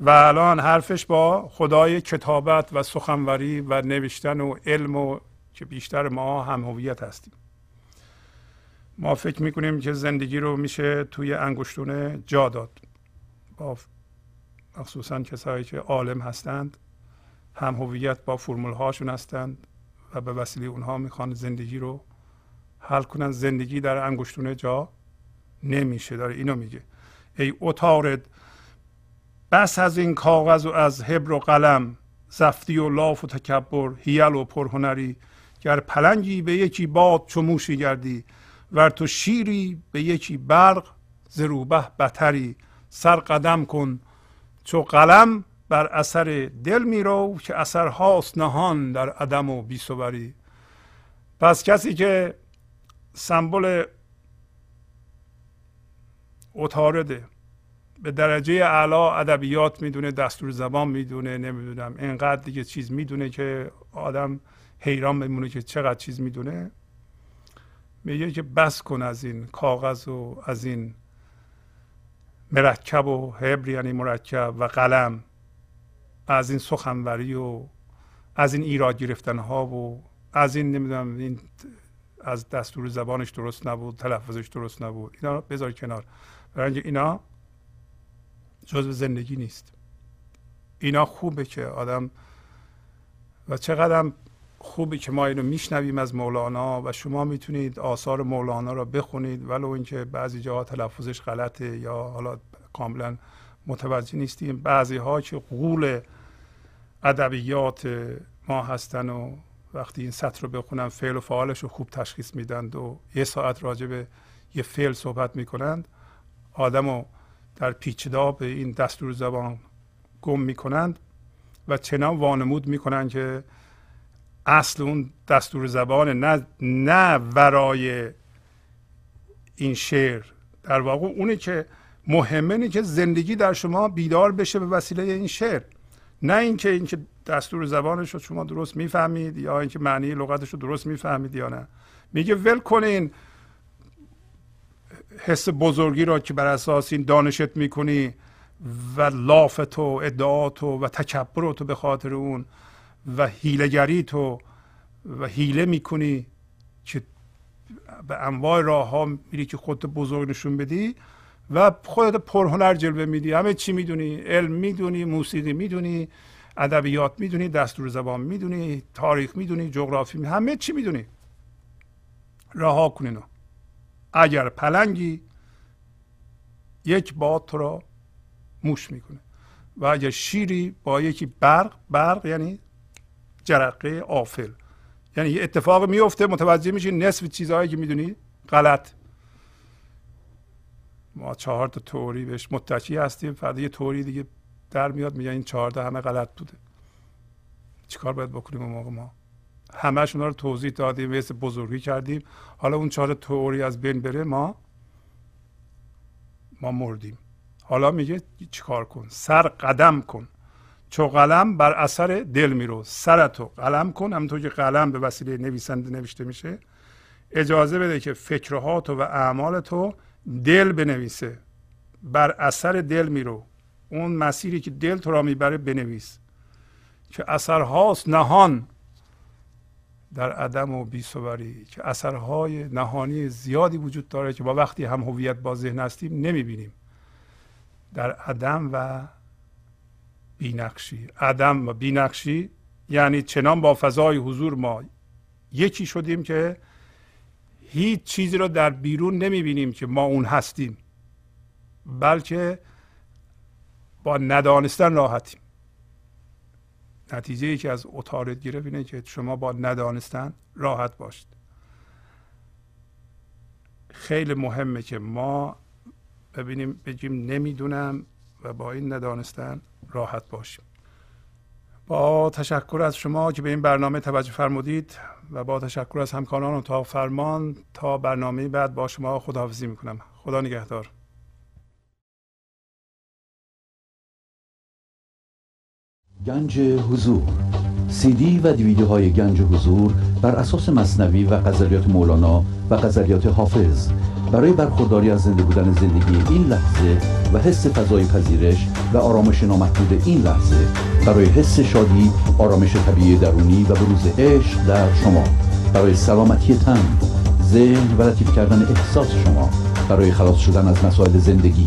و الان حرفش با خدای کتابت و سخنوری و نوشتن و علم و که بیشتر ما هم هویت هستیم. ما فکر میکنیم که زندگی رو میشه توی انگشتونه جا داد. مخصوصا کسایی که عالم هستند هم هویت با فرمول هاشون هستند و به وسیله اونها میخوان زندگی رو حل کنن. زندگی در انگشتونه جا نمیشه. داره اینو میگه: ای عطارد بس از این کاغذ و از حبر و قلم، زفتی و لاف و تکبر، هیل و پرهنری. گر پلنگی به یکی باد چو موشی گردی، ور تو شیری به یکی برق ز روبه بتری. سر قدم کن چو قلم، بر اثر دل میرو که اثرهاست نهان در عدم و بیسوبری. پس کسی که سمبل عطارده، به درجه اعلی ادبیات میدونه، دستور زبان میدونه، نمیدونم اینقدر دیگه چیز میدونه که آدم حیران بمونه که چقدر چیز میدونه، میگه که بس کن از این کاغذ و از این مرکب و حبر یعنی مرکب و قلم، از این سخنوری و از این ایراد گرفتن ها و از این نمیدونم این از دستور زبانش درست نبود، تلفظش درست نبود، اینا رو بذار کنار. برای اینکه اینا جزء زندگی نیست. اینا خوبه که آدم و چقدرم خوبه که ما اینو میشنویم از مولانا و شما میتونید آثار مولانا رو بخونید، ولو اینکه بعضی جاها تلفظش غلطه یا حالا کاملا متوجه نیستیم. بعضی ها که غول ادبیات ما هستن و وقتی این سطر رو بخونن فعل و فاعلش رو خوب تشخیص میدند و یه ساعت راجع به یه فعل صحبت میکنند، آدمو در پیچیداب این دستور زبان گم میکنند و چنان وانمود میکنند که اصل اون دستور زبان نه, نه ورای این شعر. در واقع اونه که مهمه، اینه که زندگی در شما بیدار بشه به وسیله این شعر، نه اینکه اینکه دستور زبانش رو شما درست میفهمید یا اینکه معنی لغتش رو درست میفهمید یا نه. میگه ول کنین حس بزرگی را که بر اساس این دانشت میکنی و لافت و ادعات و, و تکبر تو به خاطر اون و حیله‌گری تو و حیله میکنی که به انواع راه ها میری که خودت بزرگ نشون بدی و خودت پرهنر جلوه میدی. همه چی میدونی، علم میدونی، موسیقی میدونی، ادبیات میدونی، دستور زبان میدونی، تاریخ میدونی، جغرافی میدونی، همه چی میدونی. رها کن اینو. اگر پلنگی یک باد تو را موش میکنه و اگر شیری با یکی برق، برق یعنی جرقه آفل، یعنی یه اتفاق میفته متوجه میشین نصف چیزهایی که میدونی غلط. ما چهار تا توری بهش متکی هستیم، فردا یه توری دیگه در میاد میگن این چهار تا همه غلط بوده. چیکار باید بکنیم؟ اون موقع ما همه شون رو توضیح دادیم، ویس بزرگی کردیم، حالا اون چهار تئوری از بین بره ما ما مردیم. حالا میگه چیکار کن؟ سر قدم کن چو قلم بر اثر دل میرو. سرتو قلم کن، همونطور که قلم به وسیله نویسنده نوشته میشه، اجازه بده که فکرهاتو و اعمالتو دل بنویسه. بر اثر دل میرو، اون مسیری که دل تو را میبره بنویس که اثرهاست نهان در عدم و بی‌صبری، که اثرهای نهانی زیادی وجود داره که با وقتی هم هویت با ذهن هستیم نمیبینیم. در عدم و بینقشی، عدم و بینقشی یعنی چنان با فضای حضور ما یکی شدیم که هیچ چیزی رو در بیرون نمیبینیم که ما اون هستیم، بلکه با ندانستن راحتیم. نتیجه ای که از عطارد گرفت اینه که شما با ندانستن راحت باشید. خیلی مهمه که ما ببینیم بگیم نمیدونم و با این ندانستن راحت باشیم. با تشکر از شما که به این برنامه توجه فرمودید و با تشکر از همکاران اتاق فرمان، تا برنامه بعد با شما خداحافظی میکنم. خدا نگهدار. گنج حضور. سی دی و دیویدیوهای گنج حضور بر اساس مثنوی و غزلیات مولانا و غزلیات حافظ برای برخورداری از زنده بودن زندگی این لحظه و حس فضای پذیرش و آرامش نامحدود این لحظه، برای حس شادی، آرامش طبیعی درونی و بروز عشق در شما. برای سلامتی تن، ذهن و لطیف کردن احساس شما، برای خلاص شدن از مسائل زندگی،